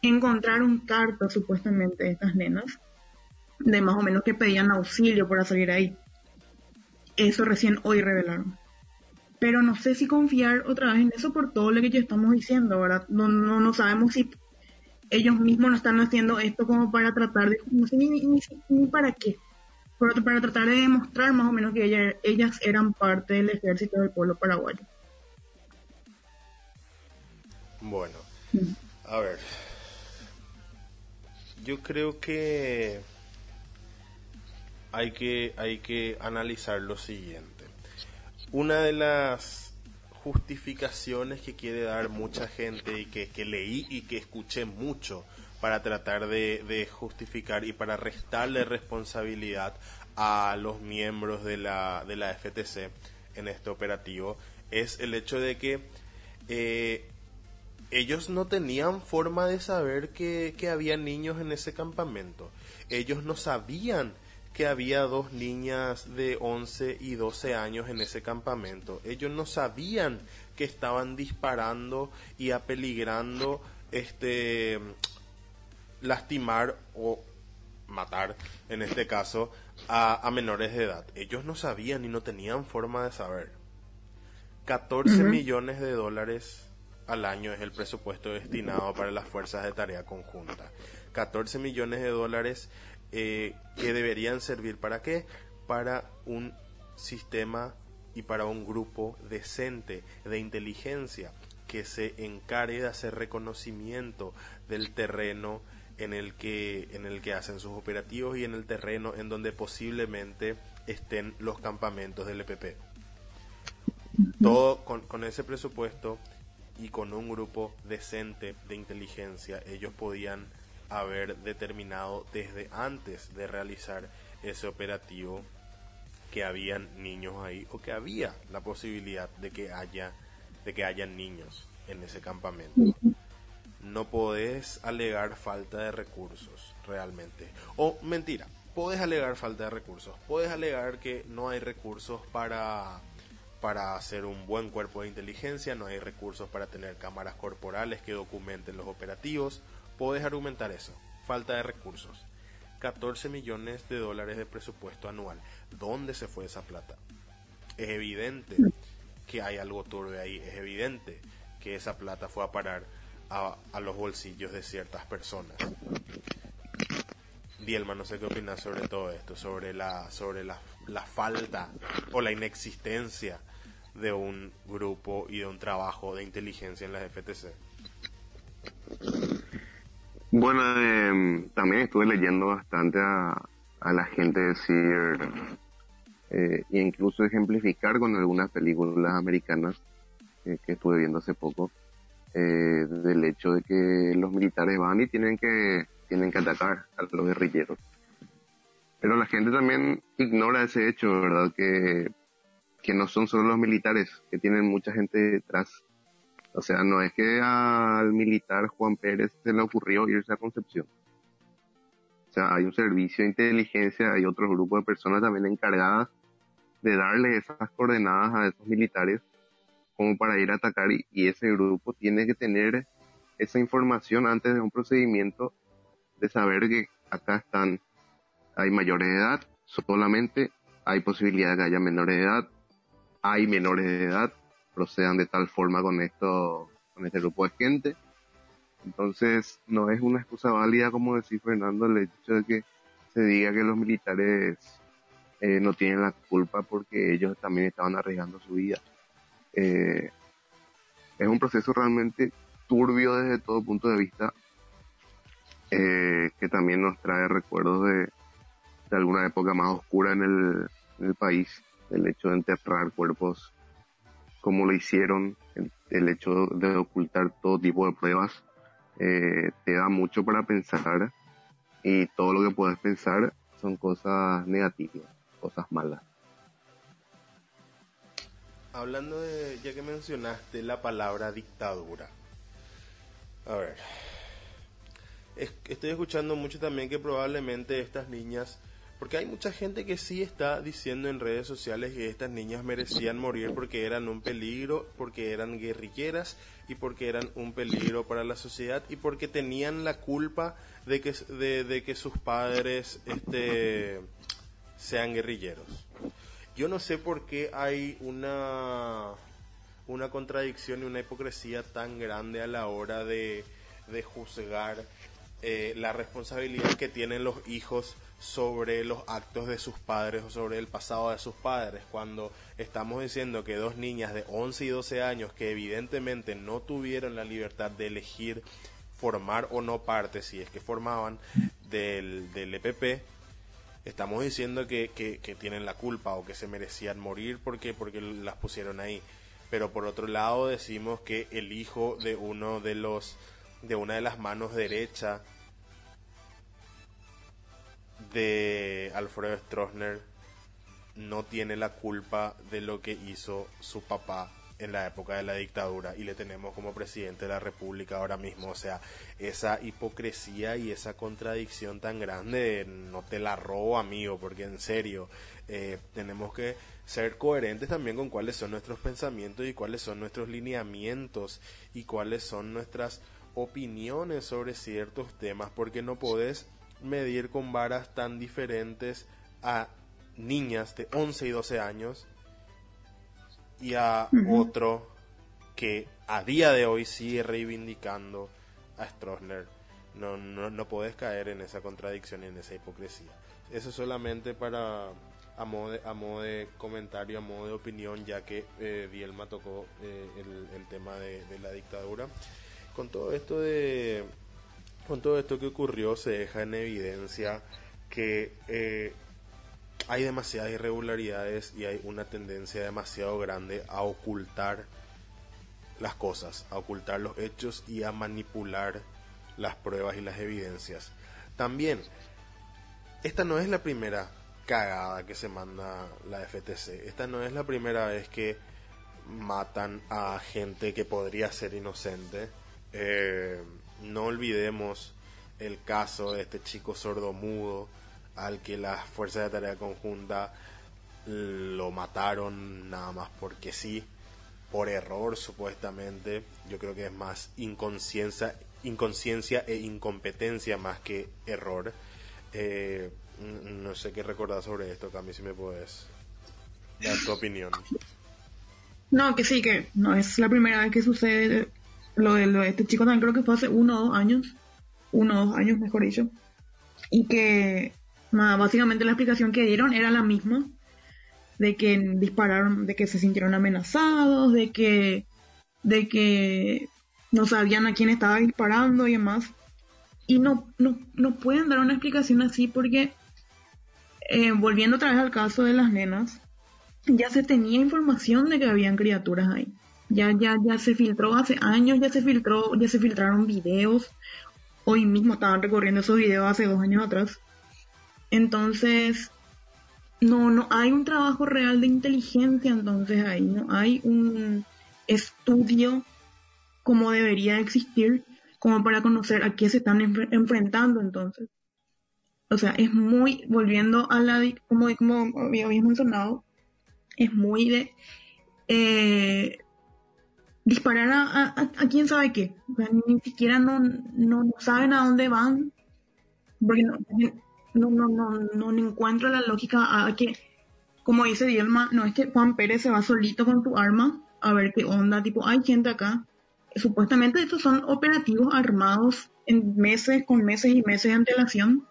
encontraron cartas supuestamente de estas nenas, de más o menos que pedían auxilio para salir ahí. Eso recién hoy revelaron. Pero no sé si confiar otra vez en eso por todo lo que ya estamos diciendo, ¿verdad? No, no, no sabemos si ellos mismos no están haciendo esto como para tratar de... No sé ni, ni, ni para qué. Pero para tratar de demostrar más o menos que ella, ellas eran parte del Ejército del Pueblo Paraguayo. Bueno, a ver. Yo creo que hay que, hay que analizar lo siguiente. Una de las justificaciones que quiere dar mucha gente y que, que leí y que escuché mucho para tratar de, de justificar y para restarle responsabilidad a los miembros de la, de la F T C en este operativo es el hecho de que eh, ellos no tenían forma de saber que, que había niños en ese campamento. Ellos no sabían que había dos niñas de once y doce años en ese campamento. Ellos no sabían que estaban disparando y apeligrando este lastimar o matar, en este caso, a, a menores de edad. Ellos no sabían y no tenían forma de saber. catorce uh-huh. millones de dólares al año es el presupuesto destinado para las fuerzas de tarea conjunta. catorce millones de dólares Eh, que deberían servir ¿para qué? Para un sistema y para un grupo decente de inteligencia que se encargue de hacer reconocimiento del terreno en el que, en el que hacen sus operativos y en el terreno en donde posiblemente estén los campamentos del E P P. Todo con, con ese presupuesto y con un grupo decente de inteligencia ellos podían haber determinado desde antes de realizar ese operativo que habían niños ahí o que había la posibilidad de que haya de que hayan niños en ese campamento. no podés alegar falta de recursos realmente. O mentira, podés alegar falta de recursos, podés alegar que no hay recursos para... para hacer un buen cuerpo de inteligencia, no hay recursos para tener cámaras corporales que documenten los operativos. Podés argumentar eso, falta de recursos. catorce millones de dólares de presupuesto anual. ¿Dónde se fue esa plata? Es evidente que hay algo turbio ahí, es evidente que esa plata fue a parar a, a los bolsillos de ciertas personas. Dielma, no sé qué opinas sobre todo esto, sobre la sobre la, la falta o la inexistencia de un grupo y de un trabajo de inteligencia en la F T C. Bueno, eh, también estuve leyendo bastante a, a la gente decir eh, e incluso ejemplificar con algunas películas americanas eh, que estuve viendo hace poco, eh, del hecho de que los militares van y tienen que tienen que atacar a los guerrilleros. Pero la gente también ignora ese hecho, ¿verdad? Que, que no son solo los militares, que tienen mucha gente detrás. O sea, no es que al militar Juan Pérez se le ocurrió irse a Concepción. O sea, hay un servicio de inteligencia, hay otro grupo de personas también encargadas de darle esas coordenadas a esos militares como para ir a atacar, y, y ese grupo tiene que tener esa información antes de un procedimiento, de saber que acá están, hay mayores de edad solamente, hay posibilidad de que haya menores de edad, hay menores de edad, procedan de tal forma con esto, con este grupo de gente. Entonces no es una excusa válida, como decía Fernando, el hecho de que se diga que los militares eh, no tienen la culpa porque ellos también estaban arriesgando su vida. Eh, es un proceso realmente turbio desde todo punto de vista, Eh, que también nos trae recuerdos de, de alguna época más oscura en el, en el país, el hecho de enterrar cuerpos como lo hicieron, el, el hecho de ocultar todo tipo de pruebas. Eh, te da mucho para pensar, y todo lo que puedes pensar son cosas negativas, cosas malas. Hablando de, ya que mencionaste la palabra dictadura, a ver, estoy escuchando mucho también que probablemente estas niñas, porque hay mucha gente que sí está diciendo en redes sociales que estas niñas merecían morir porque eran un peligro, porque eran guerrilleras y porque eran un peligro para la sociedad y porque tenían la culpa de que, de, de que sus padres este, sean guerrilleros. Yo no sé por qué hay una, una contradicción y una hipocresía tan grande a la hora de, de juzgar Eh, la responsabilidad que tienen los hijos sobre los actos de sus padres o sobre el pasado de sus padres, cuando estamos diciendo que dos niñas de once y doce años que evidentemente no tuvieron la libertad de elegir formar o no parte, si es que formaban, del, del E P P, estamos diciendo que, que, que tienen la culpa o que se merecían morir porque, porque las pusieron ahí. Pero por otro lado decimos que el hijo de uno de los de una de las manos derecha de Alfredo Stroessner no tiene la culpa de lo que hizo su papá en la época de la dictadura, y le tenemos como presidente de la república ahora mismo. O sea, esa hipocresía y esa contradicción tan grande, no te la robo, amigo, porque en serio eh, tenemos que ser coherentes también con cuáles son nuestros pensamientos y cuáles son nuestros lineamientos y cuáles son nuestras opiniones sobre ciertos temas, porque no podés medir con varas tan diferentes a niñas de once y doce años y a otro que a día de hoy sigue reivindicando a Stroessner. No, no, no podés caer en esa contradicción y en esa hipocresía. Eso solamente para a modo de, a modo de comentario, a modo de opinión, ya que eh, Dielma tocó eh, el, el tema de, de la dictadura. Con todo esto de, con todo esto que ocurrió, se deja en evidencia que eh, hay demasiadas irregularidades y hay una tendencia demasiado grande a ocultar las cosas, a ocultar los hechos y a manipular las pruebas y las evidencias. También, esta no es la primera cagada que se manda la F T C, esta no es la primera vez que matan a gente que podría ser inocente. Eh, no olvidemos el caso de este chico sordomudo al que las Fuerzas de Tarea Conjunta lo mataron nada más porque sí, por error supuestamente. Yo creo que es más inconsciencia, inconsciencia e incompetencia más que error. Eh, no sé qué recordar sobre esto, Cami, si me puedes dar tu opinión. No, que sí, que no es la primera vez que sucede lo de, lo de este chico. También creo que fue hace uno o dos años, uno o dos años mejor dicho, y que nada, básicamente la explicación que dieron era la misma, de que dispararon, de que se sintieron amenazados, de que de que no sabían a quién estaba disparando y demás. Y no, no, no pueden dar una explicación así porque, eh, volviendo otra vez al caso de las nenas, ya se tenía información de que habían criaturas ahí. Ya, ya, ya se filtró hace años, ya se filtró, ya se filtraron videos. Hoy mismo estaban recorriendo esos videos hace dos años atrás. Entonces, no, no hay un trabajo real de inteligencia, entonces ahí no hay un estudio como debería existir, como para conocer a qué se están enf- enfrentando entonces. O sea, es muy, volviendo a la, como, como habías mencionado, es muy de eh, disparar a, a, a quién sabe qué. O sea, ni siquiera no, no, no saben a dónde van, porque no... No, no, no, no encuentro la lógica a que, como dice Dielma, no es que Juan Pérez se va solito con tu arma a ver qué onda, tipo, hay gente acá. Supuestamente estos son operativos armados en meses, con meses y meses de antelación,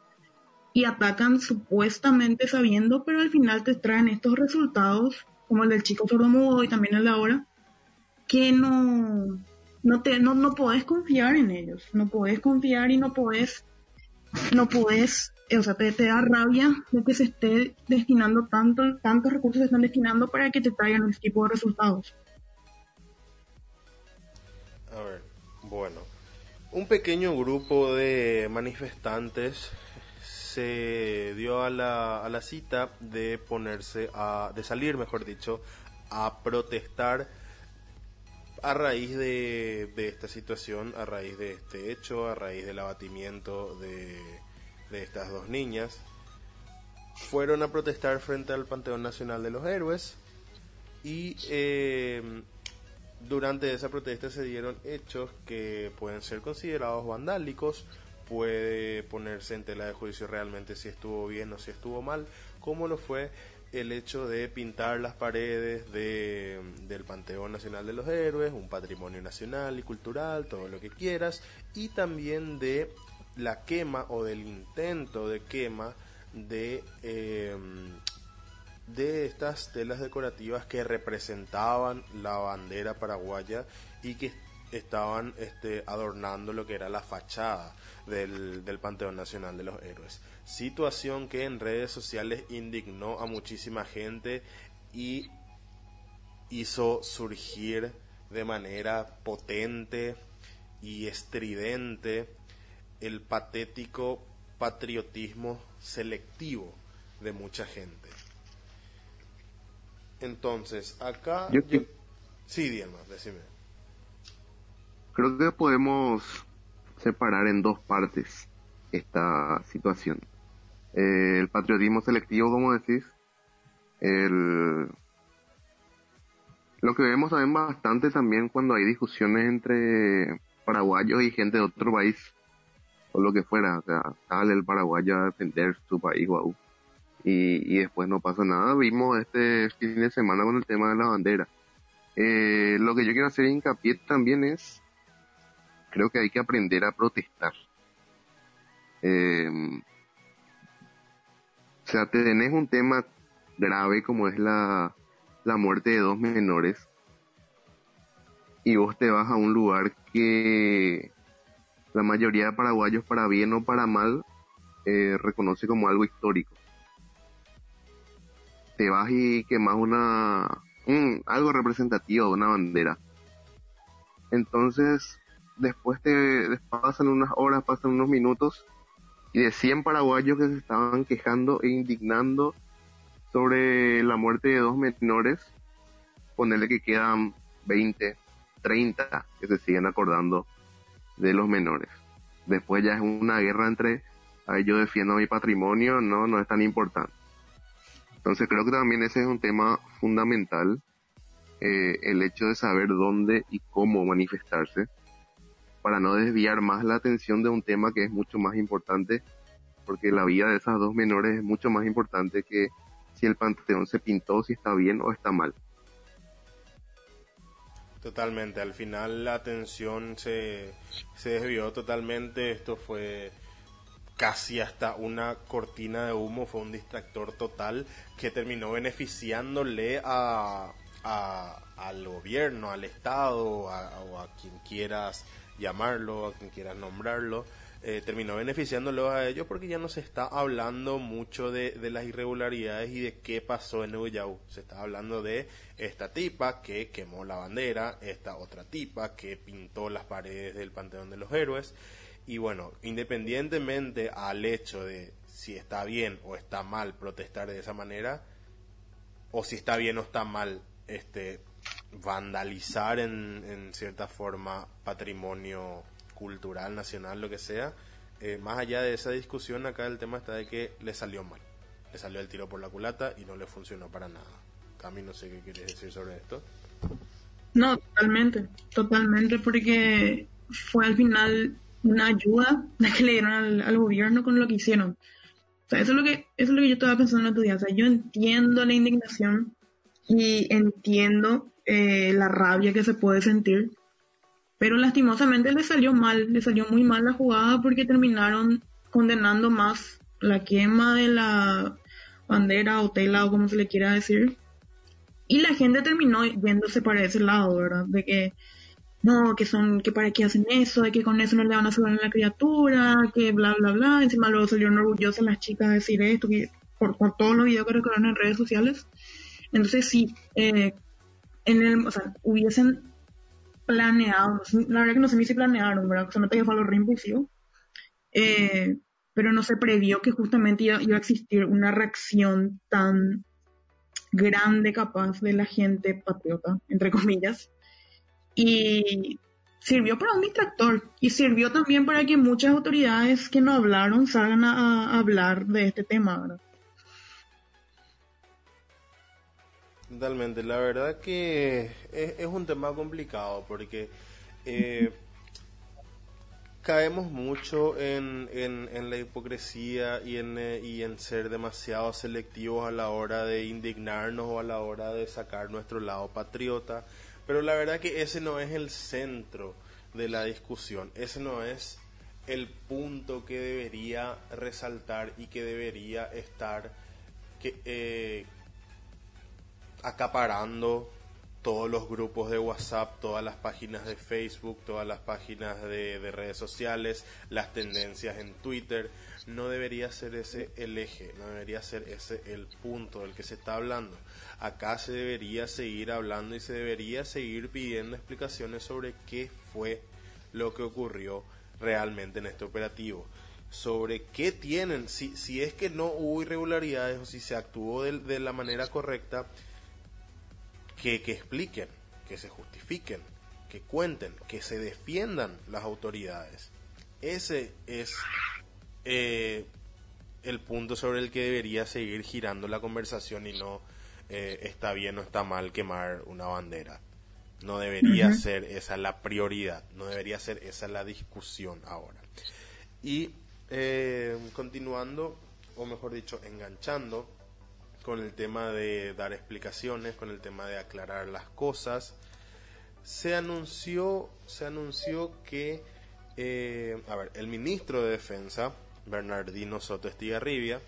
y atacan supuestamente sabiendo, pero al final te traen estos resultados, como el del chico sordomudo y también el de ahora, que no, no, te, no, no podés confiar en ellos, no podés confiar y no podés, no podés... O sea, te, te da rabia de que se esté destinando tanto, tantos recursos se están destinando para que te traigan ese tipo de resultados. A ver, bueno, un pequeño grupo de manifestantes se dio a la, a la cita de ponerse a, de salir, mejor dicho, a protestar a raíz de, de esta situación, a raíz de este hecho, a raíz del abatimiento de... de estas dos niñas. Fueron a protestar frente al Panteón Nacional de los Héroes y eh, durante esa protesta se dieron hechos que pueden ser considerados vandálicos. Puede ponerse en tela de juicio realmente si estuvo bien o si estuvo mal, como lo fue el hecho de pintar las paredes de, del Panteón Nacional de los Héroes, un patrimonio nacional y cultural, todo lo que quieras, y también de la quema o del intento de quema de eh, de estas telas decorativas que representaban la bandera paraguaya y que estaban este, adornando lo que era la fachada del, del Panteón Nacional de los Héroes. Situación que en redes sociales indignó a muchísima gente y hizo surgir de manera potente y estridente el patético patriotismo selectivo de mucha gente. Entonces, acá... Yo, yo... Sí, Dielma, decime. Creo que podemos separar en dos partes esta situación. Eh, el patriotismo selectivo, como decís, el... lo que vemos también bastante también cuando hay discusiones entre paraguayos y gente de otro país, o lo que fuera, o sea, sale el paraguayo a defender su país, guau, y, y después no pasa nada. Vimos este fin de semana con el tema de la bandera. Eh, lo que yo quiero hacer hincapié también es, creo que hay que aprender a protestar. Eh, o sea, tenés un tema grave como es la, la muerte de dos menores, y vos te vas a un lugar que... la mayoría de paraguayos, para bien o para mal, eh, reconoce como algo histórico. Te vas y quemas una, un, algo representativo, una bandera. Entonces, después te pasan unas horas, pasan unos minutos, y de cien paraguayos que se estaban quejando e indignando sobre la muerte de dos menores, ponerle que quedan veinte, treinta que se siguen acordando de los menores. Después ya es una guerra entre, ahí yo defiendo mi patrimonio, no, no es tan importante. Entonces creo que también ese es un tema fundamental, eh, el hecho de saber dónde y cómo manifestarse, para no desviar más la atención de un tema que es mucho más importante, porque la vida de esas dos menores es mucho más importante que si el Panteón se pintó, si está bien o está mal. Totalmente, al final la atención se, se desvió totalmente, esto fue casi hasta una cortina de humo, fue un distractor total que terminó beneficiándole a, a, al gobierno, al Estado, a, o a quien quieras llamarlo, a quien quieras nombrarlo, eh, terminó beneficiándolo a ellos porque ya no se está hablando mucho de, de las irregularidades y de qué pasó en Uyahu. Se está hablando de esta tipa que quemó la bandera, esta otra tipa que pintó las paredes del Panteón de los Héroes, y bueno, independientemente al hecho de si está bien o está mal protestar de esa manera, o si está bien o está mal este vandalizar en, en cierta forma patrimonio cultural, nacional, lo que sea, eh, más allá de esa discusión, acá el tema está de que le salió mal, le salió el tiro por la culata y no le funcionó para nada. Cami, no sé qué quieres decir sobre esto. No, totalmente, totalmente, porque fue al final una ayuda que le dieron al, al gobierno con lo que hicieron. O sea, eso es lo que, eso es lo que yo estaba pensando en otro día. O sea, yo entiendo la indignación y entiendo eh, la rabia que se puede sentir, pero lastimosamente le salió mal, le salió muy mal la jugada, porque terminaron condenando más la quema de la bandera o tela o como se le quiera decir, y la gente terminó yéndose para ese lado, ¿verdad? De que no, que son, que para qué hacen eso, de que con eso no le van a salvar a la criatura, que bla bla bla. Encima luego salieron orgullosas las chicas a decir esto, que por, por todos los videos que recordaron en redes sociales. Entonces sí, eh, en el, o sea, hubiesen planeado, la verdad que no sé ni si planearon, ¿verdad? O sea, no te fue a lo reimpulsivo, eh, pero no se previó que justamente iba, iba a existir una reacción tan grande capaz de la gente patriota, entre comillas, y sirvió para un distractor, y sirvió también para que muchas autoridades que no hablaron salgan a, a hablar de este tema, ¿verdad? Totalmente, la verdad que es, es un tema complicado porque eh, caemos mucho en, en, en la hipocresía y en, eh, y en ser demasiado selectivos a la hora de indignarnos o a la hora de sacar nuestro lado patriota, pero la verdad que ese no es el centro de la discusión, ese no es el punto que debería resaltar y que debería estar... que eh, acaparando todos los grupos de WhatsApp, todas las páginas de Facebook, todas las páginas de, de redes sociales, las tendencias en Twitter. No debería ser ese el eje, no debería ser ese el punto del que se está hablando. Acá se debería seguir hablando y se debería seguir pidiendo explicaciones sobre qué fue lo que ocurrió realmente en este operativo, sobre qué tienen, si, si es que no hubo irregularidades o si se actuó de, de la manera correcta. Que, que expliquen, que se justifiquen, que cuenten, que se defiendan las autoridades. Ese es eh, el punto sobre el que debería seguir girando la conversación y no eh, está bien o está mal quemar una bandera. No debería uh-huh. ser esa la prioridad, no debería ser esa la discusión ahora. Y eh, continuando, o mejor dicho, enganchando con el tema de dar explicaciones, con el tema de aclarar las cosas, se anunció, se anunció que, eh, a ver, el ministro de Defensa, Bernardino Soto Estigarribia,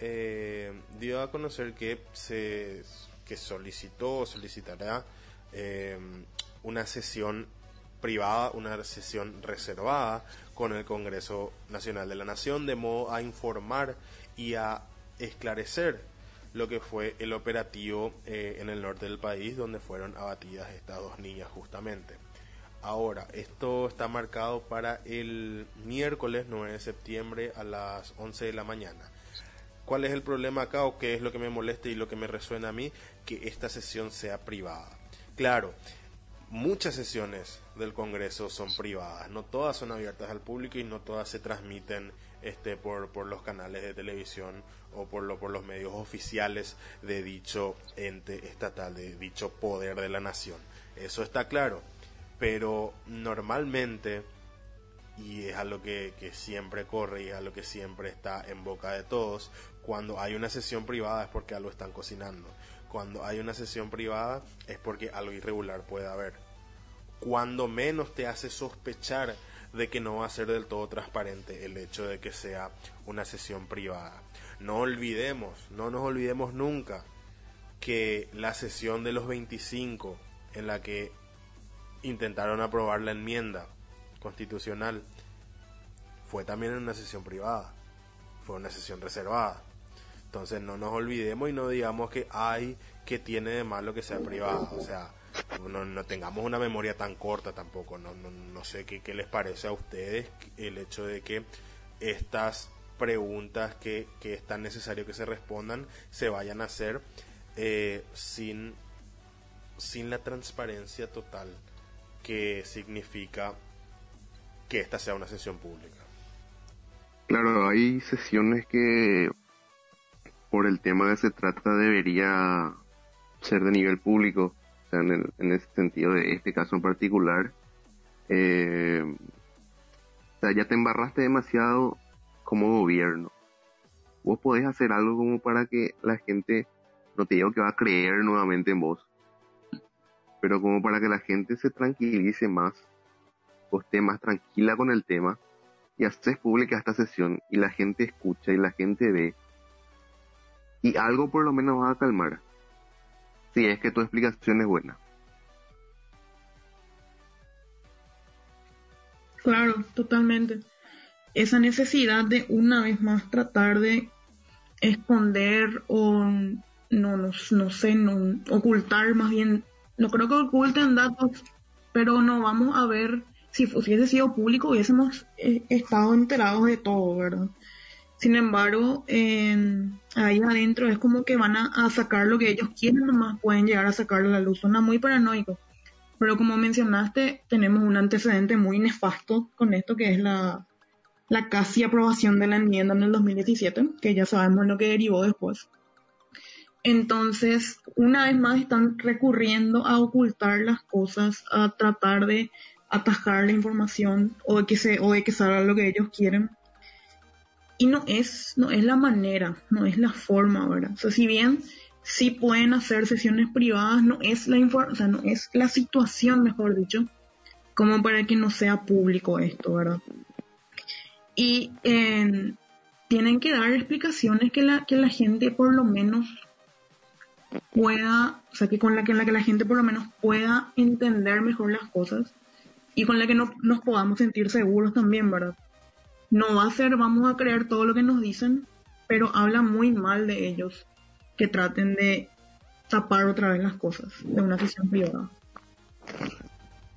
eh, dio a conocer que se que solicitó o solicitará eh, una sesión privada, una sesión reservada con el Congreso Nacional de la Nación, de modo a informar y a esclarecer lo que fue el operativo eh, en el norte del país, donde fueron abatidas estas dos niñas justamente. Ahora, esto está marcado para el miércoles nueve de septiembre a las once de la mañana. ¿Cuál es el problema acá o qué es lo que me molesta y lo que me resuena a mí? Que esta sesión sea privada. Claro, muchas sesiones del Congreso son privadas, no todas son abiertas al público y no todas se transmiten este por por los canales de televisión o por lo por los medios oficiales de dicho ente estatal, de dicho poder de la nación. Eso está claro, pero normalmente, y es algo que, que siempre corre y es algo que siempre está en boca de todos, cuando hay una sesión privada es porque algo están cocinando. Cuando hay una sesión privada es porque algo irregular puede haber. Cuando menos te hace sospechar de que no va a ser del todo transparente el hecho de que sea una sesión privada. No olvidemos, no nos olvidemos nunca que la sesión de los veinticinco en la que intentaron aprobar la enmienda constitucional fue también en una sesión privada, fue una sesión reservada. Entonces no nos olvidemos y no digamos que hay que tiene de malo que sea privado. O sea, no, no tengamos una memoria tan corta tampoco. No, no, no sé qué, qué les parece a ustedes el hecho de que estas preguntas que, que es tan necesario que se respondan se vayan a hacer eh, sin, sin la transparencia total que significa que esta sea una sesión pública. Claro, hay sesiones que, por el tema que se trata, debería ser de nivel público. O sea, en, el, en ese sentido, de este caso en particular, eh, o sea, ya te embarraste demasiado como gobierno. Vos podés hacer algo como para que la gente, no te digo que va a creer nuevamente en vos, pero como para que la gente se tranquilice más, vos estés más tranquila con el tema, y haces pública esta sesión, y la gente escucha, y la gente ve, y algo por lo menos vas a calmar, si es que tu explicación es buena. Claro, totalmente. Esa necesidad de una vez más tratar de esconder o no, no, no sé, no, ocultar más bien. No creo que oculten datos, pero no vamos a ver, si hubiese sido público hubiésemos eh, estado enterados de todo, ¿verdad? Sin embargo, eh, ahí adentro es como que van a, a sacar lo que ellos quieren, nomás pueden llegar a sacarlo a la luz. Son muy paranoicos. Pero como mencionaste, tenemos un antecedente muy nefasto con esto, que es la, la casi aprobación de la enmienda en el dos mil diecisiete, que ya sabemos lo que derivó después. Entonces, una vez más están recurriendo a ocultar las cosas, a tratar de atajar la información o de que, se, o de que salga lo que ellos quieren. Y no es, no es la manera, no es la forma, ¿verdad? O sea, si bien sí pueden hacer sesiones privadas, no es la infor- o sea, no es la situación, mejor dicho, como para que no sea público esto, ¿verdad? Y eh, tienen que dar explicaciones que la, que la gente por lo menos pueda, o sea, que con la que, la que la gente por lo menos pueda entender mejor las cosas y con la que no, nos podamos sentir seguros también, ¿verdad? No va a ser, vamos a creer todo lo que nos dicen, pero habla muy mal de ellos que traten de tapar otra vez las cosas de una sesión privada.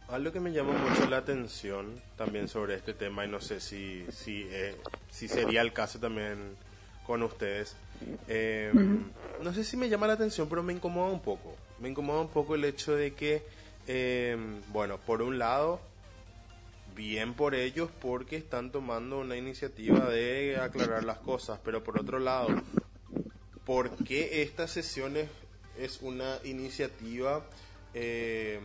Algo que me llamó mucho la atención también sobre este tema, y no sé si si, eh, si sería el caso también con ustedes, eh, uh-huh. no sé si me llama la atención, pero me incomoda un poco. Me incomoda un poco el hecho de que, eh, bueno, por un lado, bien por ellos porque están tomando una iniciativa de aclarar las cosas, pero por otro lado, ¿por qué estas sesiones es una iniciativa eh,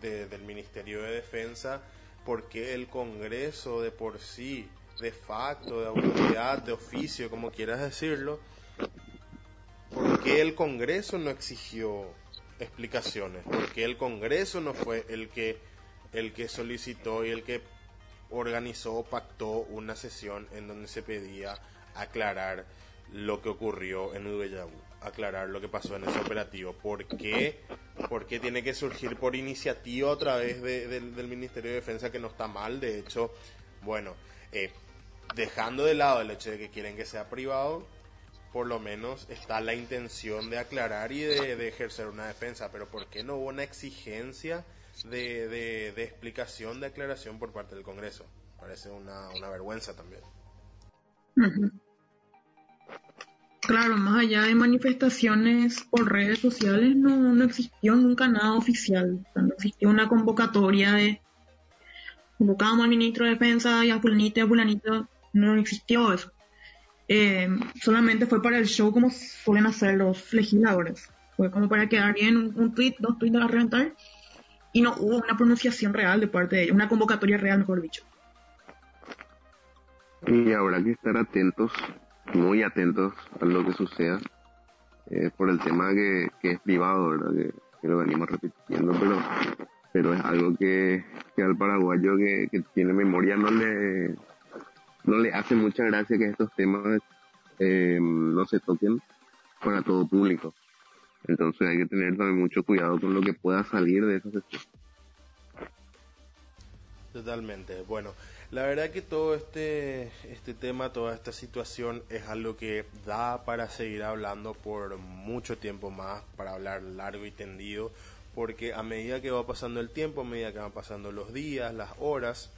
de, del Ministerio de Defensa? ¿Por qué el Congreso de por sí, de facto, de autoridad, de oficio, como quieras decirlo, por qué el Congreso no exigió explicaciones? ¿Por qué el Congreso no fue el que el que solicitó y el que organizó o pactó una sesión en donde se pedía aclarar lo que ocurrió en Uyahu, aclarar lo que pasó en ese operativo? ¿Por qué, ¿Por qué tiene que surgir por iniciativa a través de, de, del Ministerio de Defensa, que no está mal? De hecho, bueno, eh, dejando de lado el hecho de que quieren que sea privado, por lo menos está la intención de aclarar y de, de ejercer una defensa, pero ¿por qué no hubo una exigencia De, de, de explicación, de aclaración por parte del Congreso? Parece una, una vergüenza también. Uh-huh. Claro, más allá de manifestaciones por redes sociales, no, no existió nunca nada oficial. No existió una convocatoria de convocamos al ministro de Defensa y a fulanito y a fulanito. No existió eso. Eh, solamente fue para el show, como suelen hacer los legisladores. Fue como para quedar bien un, un tweet, dos tweets a reventar. Y no hubo una pronunciación real de parte de ellos, una convocatoria real, mejor dicho. Y habrá que estar atentos, muy atentos a lo que suceda, eh, por el tema que, que es privado, ¿verdad? Que, que lo venimos repitiendo, pero, pero es algo que, que al paraguayo que, que tiene memoria no le, no le hace mucha gracia que estos temas eh, no se toquen para todo público. Entonces hay que tener también mucho cuidado con lo que pueda salir de esas sesiones. Totalmente. Bueno, la verdad que todo este este tema, toda esta situación es algo que da para seguir hablando por mucho tiempo más, para hablar largo y tendido, porque a medida que va pasando el tiempo, a medida que van pasando los días, las horas,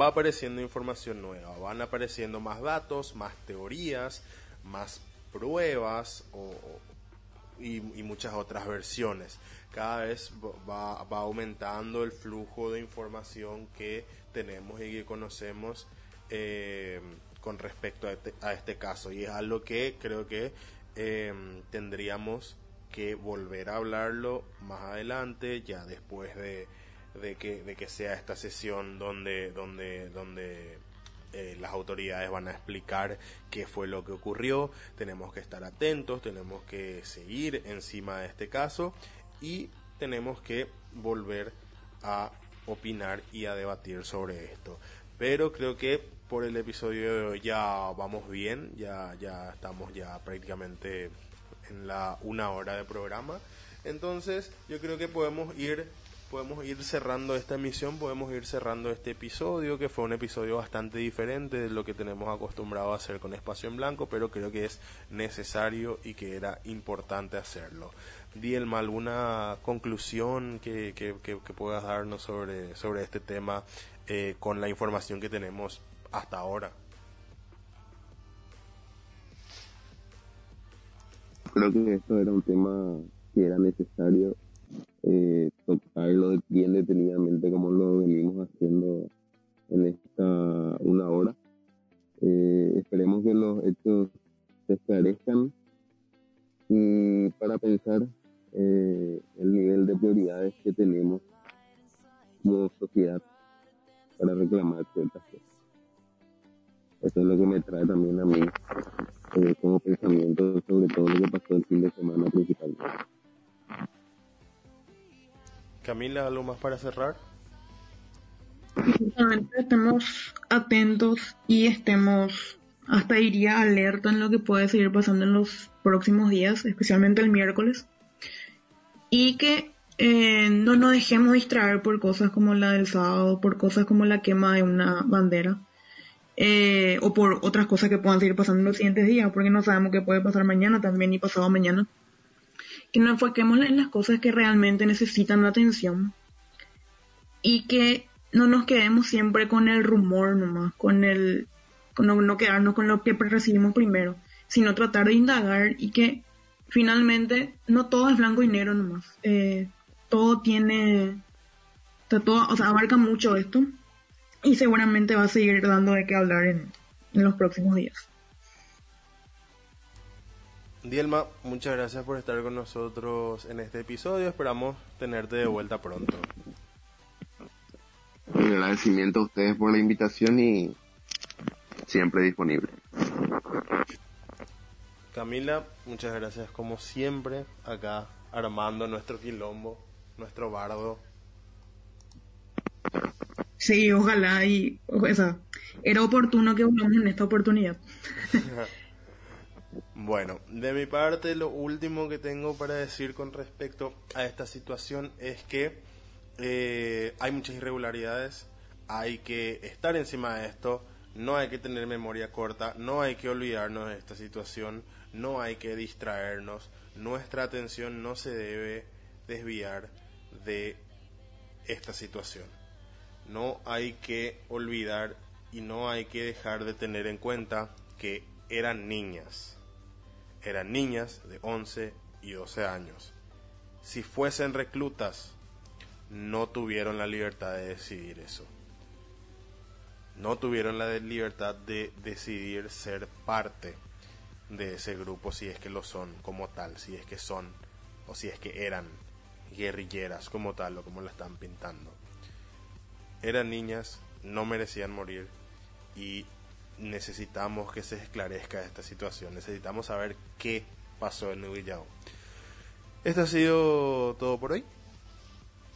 va apareciendo información nueva, van apareciendo más datos, más teorías, más pruebas o Y, y muchas otras versiones. Cada vez va, va aumentando el flujo de información que tenemos y que conocemos eh, con respecto a este, a este caso, y es algo que creo que eh, tendríamos que volver a hablarlo más adelante, ya después de, de, que, de que sea esta sesión donde donde donde Eh, las autoridades van a explicar qué fue lo que ocurrió. Tenemos que estar atentos, tenemos que seguir encima de este caso y tenemos que volver a opinar y a debatir sobre esto. Pero creo que por el episodio de hoy ya vamos bien, ya, ya estamos ya prácticamente en la una hora de programa. Entonces yo creo que podemos ir... Podemos ir cerrando esta emisión, podemos ir cerrando este episodio, que fue un episodio bastante diferente de lo que tenemos acostumbrado a hacer con Espacio en Blanco, pero creo que es necesario y que era importante hacerlo. Dielma, ¿alguna conclusión que, que, que, que puedas darnos sobre, sobre este tema eh, con la información que tenemos hasta ahora? Creo que esto era un tema que era necesario. Eh, tocarlo bien detenidamente como lo venimos haciendo en esta una hora. Eh, esperemos que los hechos se esclarezcan y para pensar eh, el nivel de prioridades que tenemos como sociedad para reclamar ciertas cosas. Eso es lo que me trae también a mí eh, como pensamiento sobre todo lo que pasó el fin de semana principalmente. Camila, ¿algo más para cerrar? Justamente estemos atentos y estemos, hasta diría, alerta en lo que puede seguir pasando en los próximos días, especialmente el miércoles. Y que eh, no nos dejemos distraer por cosas como la del sábado, por cosas como la quema de una bandera, eh, o por otras cosas que puedan seguir pasando en los siguientes días, porque no sabemos qué puede pasar mañana también y pasado mañana. Que nos enfoquemos en las cosas que realmente necesitan la atención y que no nos quedemos siempre con el rumor nomás, con el con no, no quedarnos con lo que recibimos primero, sino tratar de indagar y que finalmente no todo es blanco y negro nomás. Eh, todo tiene, o sea, todo, o sea, abarca mucho esto y seguramente va a seguir dando de qué hablar en, en los próximos días. Dielma, muchas gracias por estar con nosotros en este episodio. Esperamos tenerte de vuelta pronto. Un agradecimiento a ustedes por la invitación y siempre disponible. Camila, muchas gracias como siempre, acá armando nuestro quilombo, nuestro bardo. Sí, ojalá y o sea, era oportuno que volvamos en esta oportunidad. Bueno, de mi parte lo último que tengo para decir con respecto a esta situación es que eh, hay muchas irregularidades, hay que estar encima de esto, no hay que tener memoria corta, no hay que olvidarnos de esta situación, no hay que distraernos, nuestra atención no se debe desviar de esta situación, no hay que olvidar y no hay que dejar de tener en cuenta que eran niñas. eran niñas de once y doce años. Si fuesen reclutas, no tuvieron la libertad de decidir eso. No tuvieron la libertad de decidir ser parte de ese grupo, si es que lo son como tal, si es que son o si es que eran guerrilleras como tal o como la están pintando. Eran niñas, no merecían morir y necesitamos que se esclarezca esta situación. Necesitamos saber qué pasó en Uyahu. Esto ha sido todo por hoy.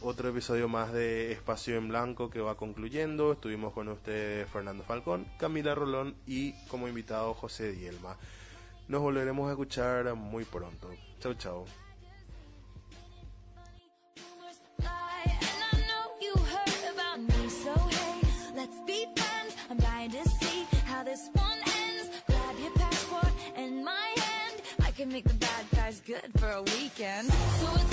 Otro episodio más de Espacio en Blanco que va concluyendo. Estuvimos con ustedes Fernando Falcón, Camila Rolón y como invitado José Dielma. Nos volveremos a escuchar muy pronto. Chau, chau. This one ends, grab your passport and my hand. I can make the bad guys good for a weekend. So it's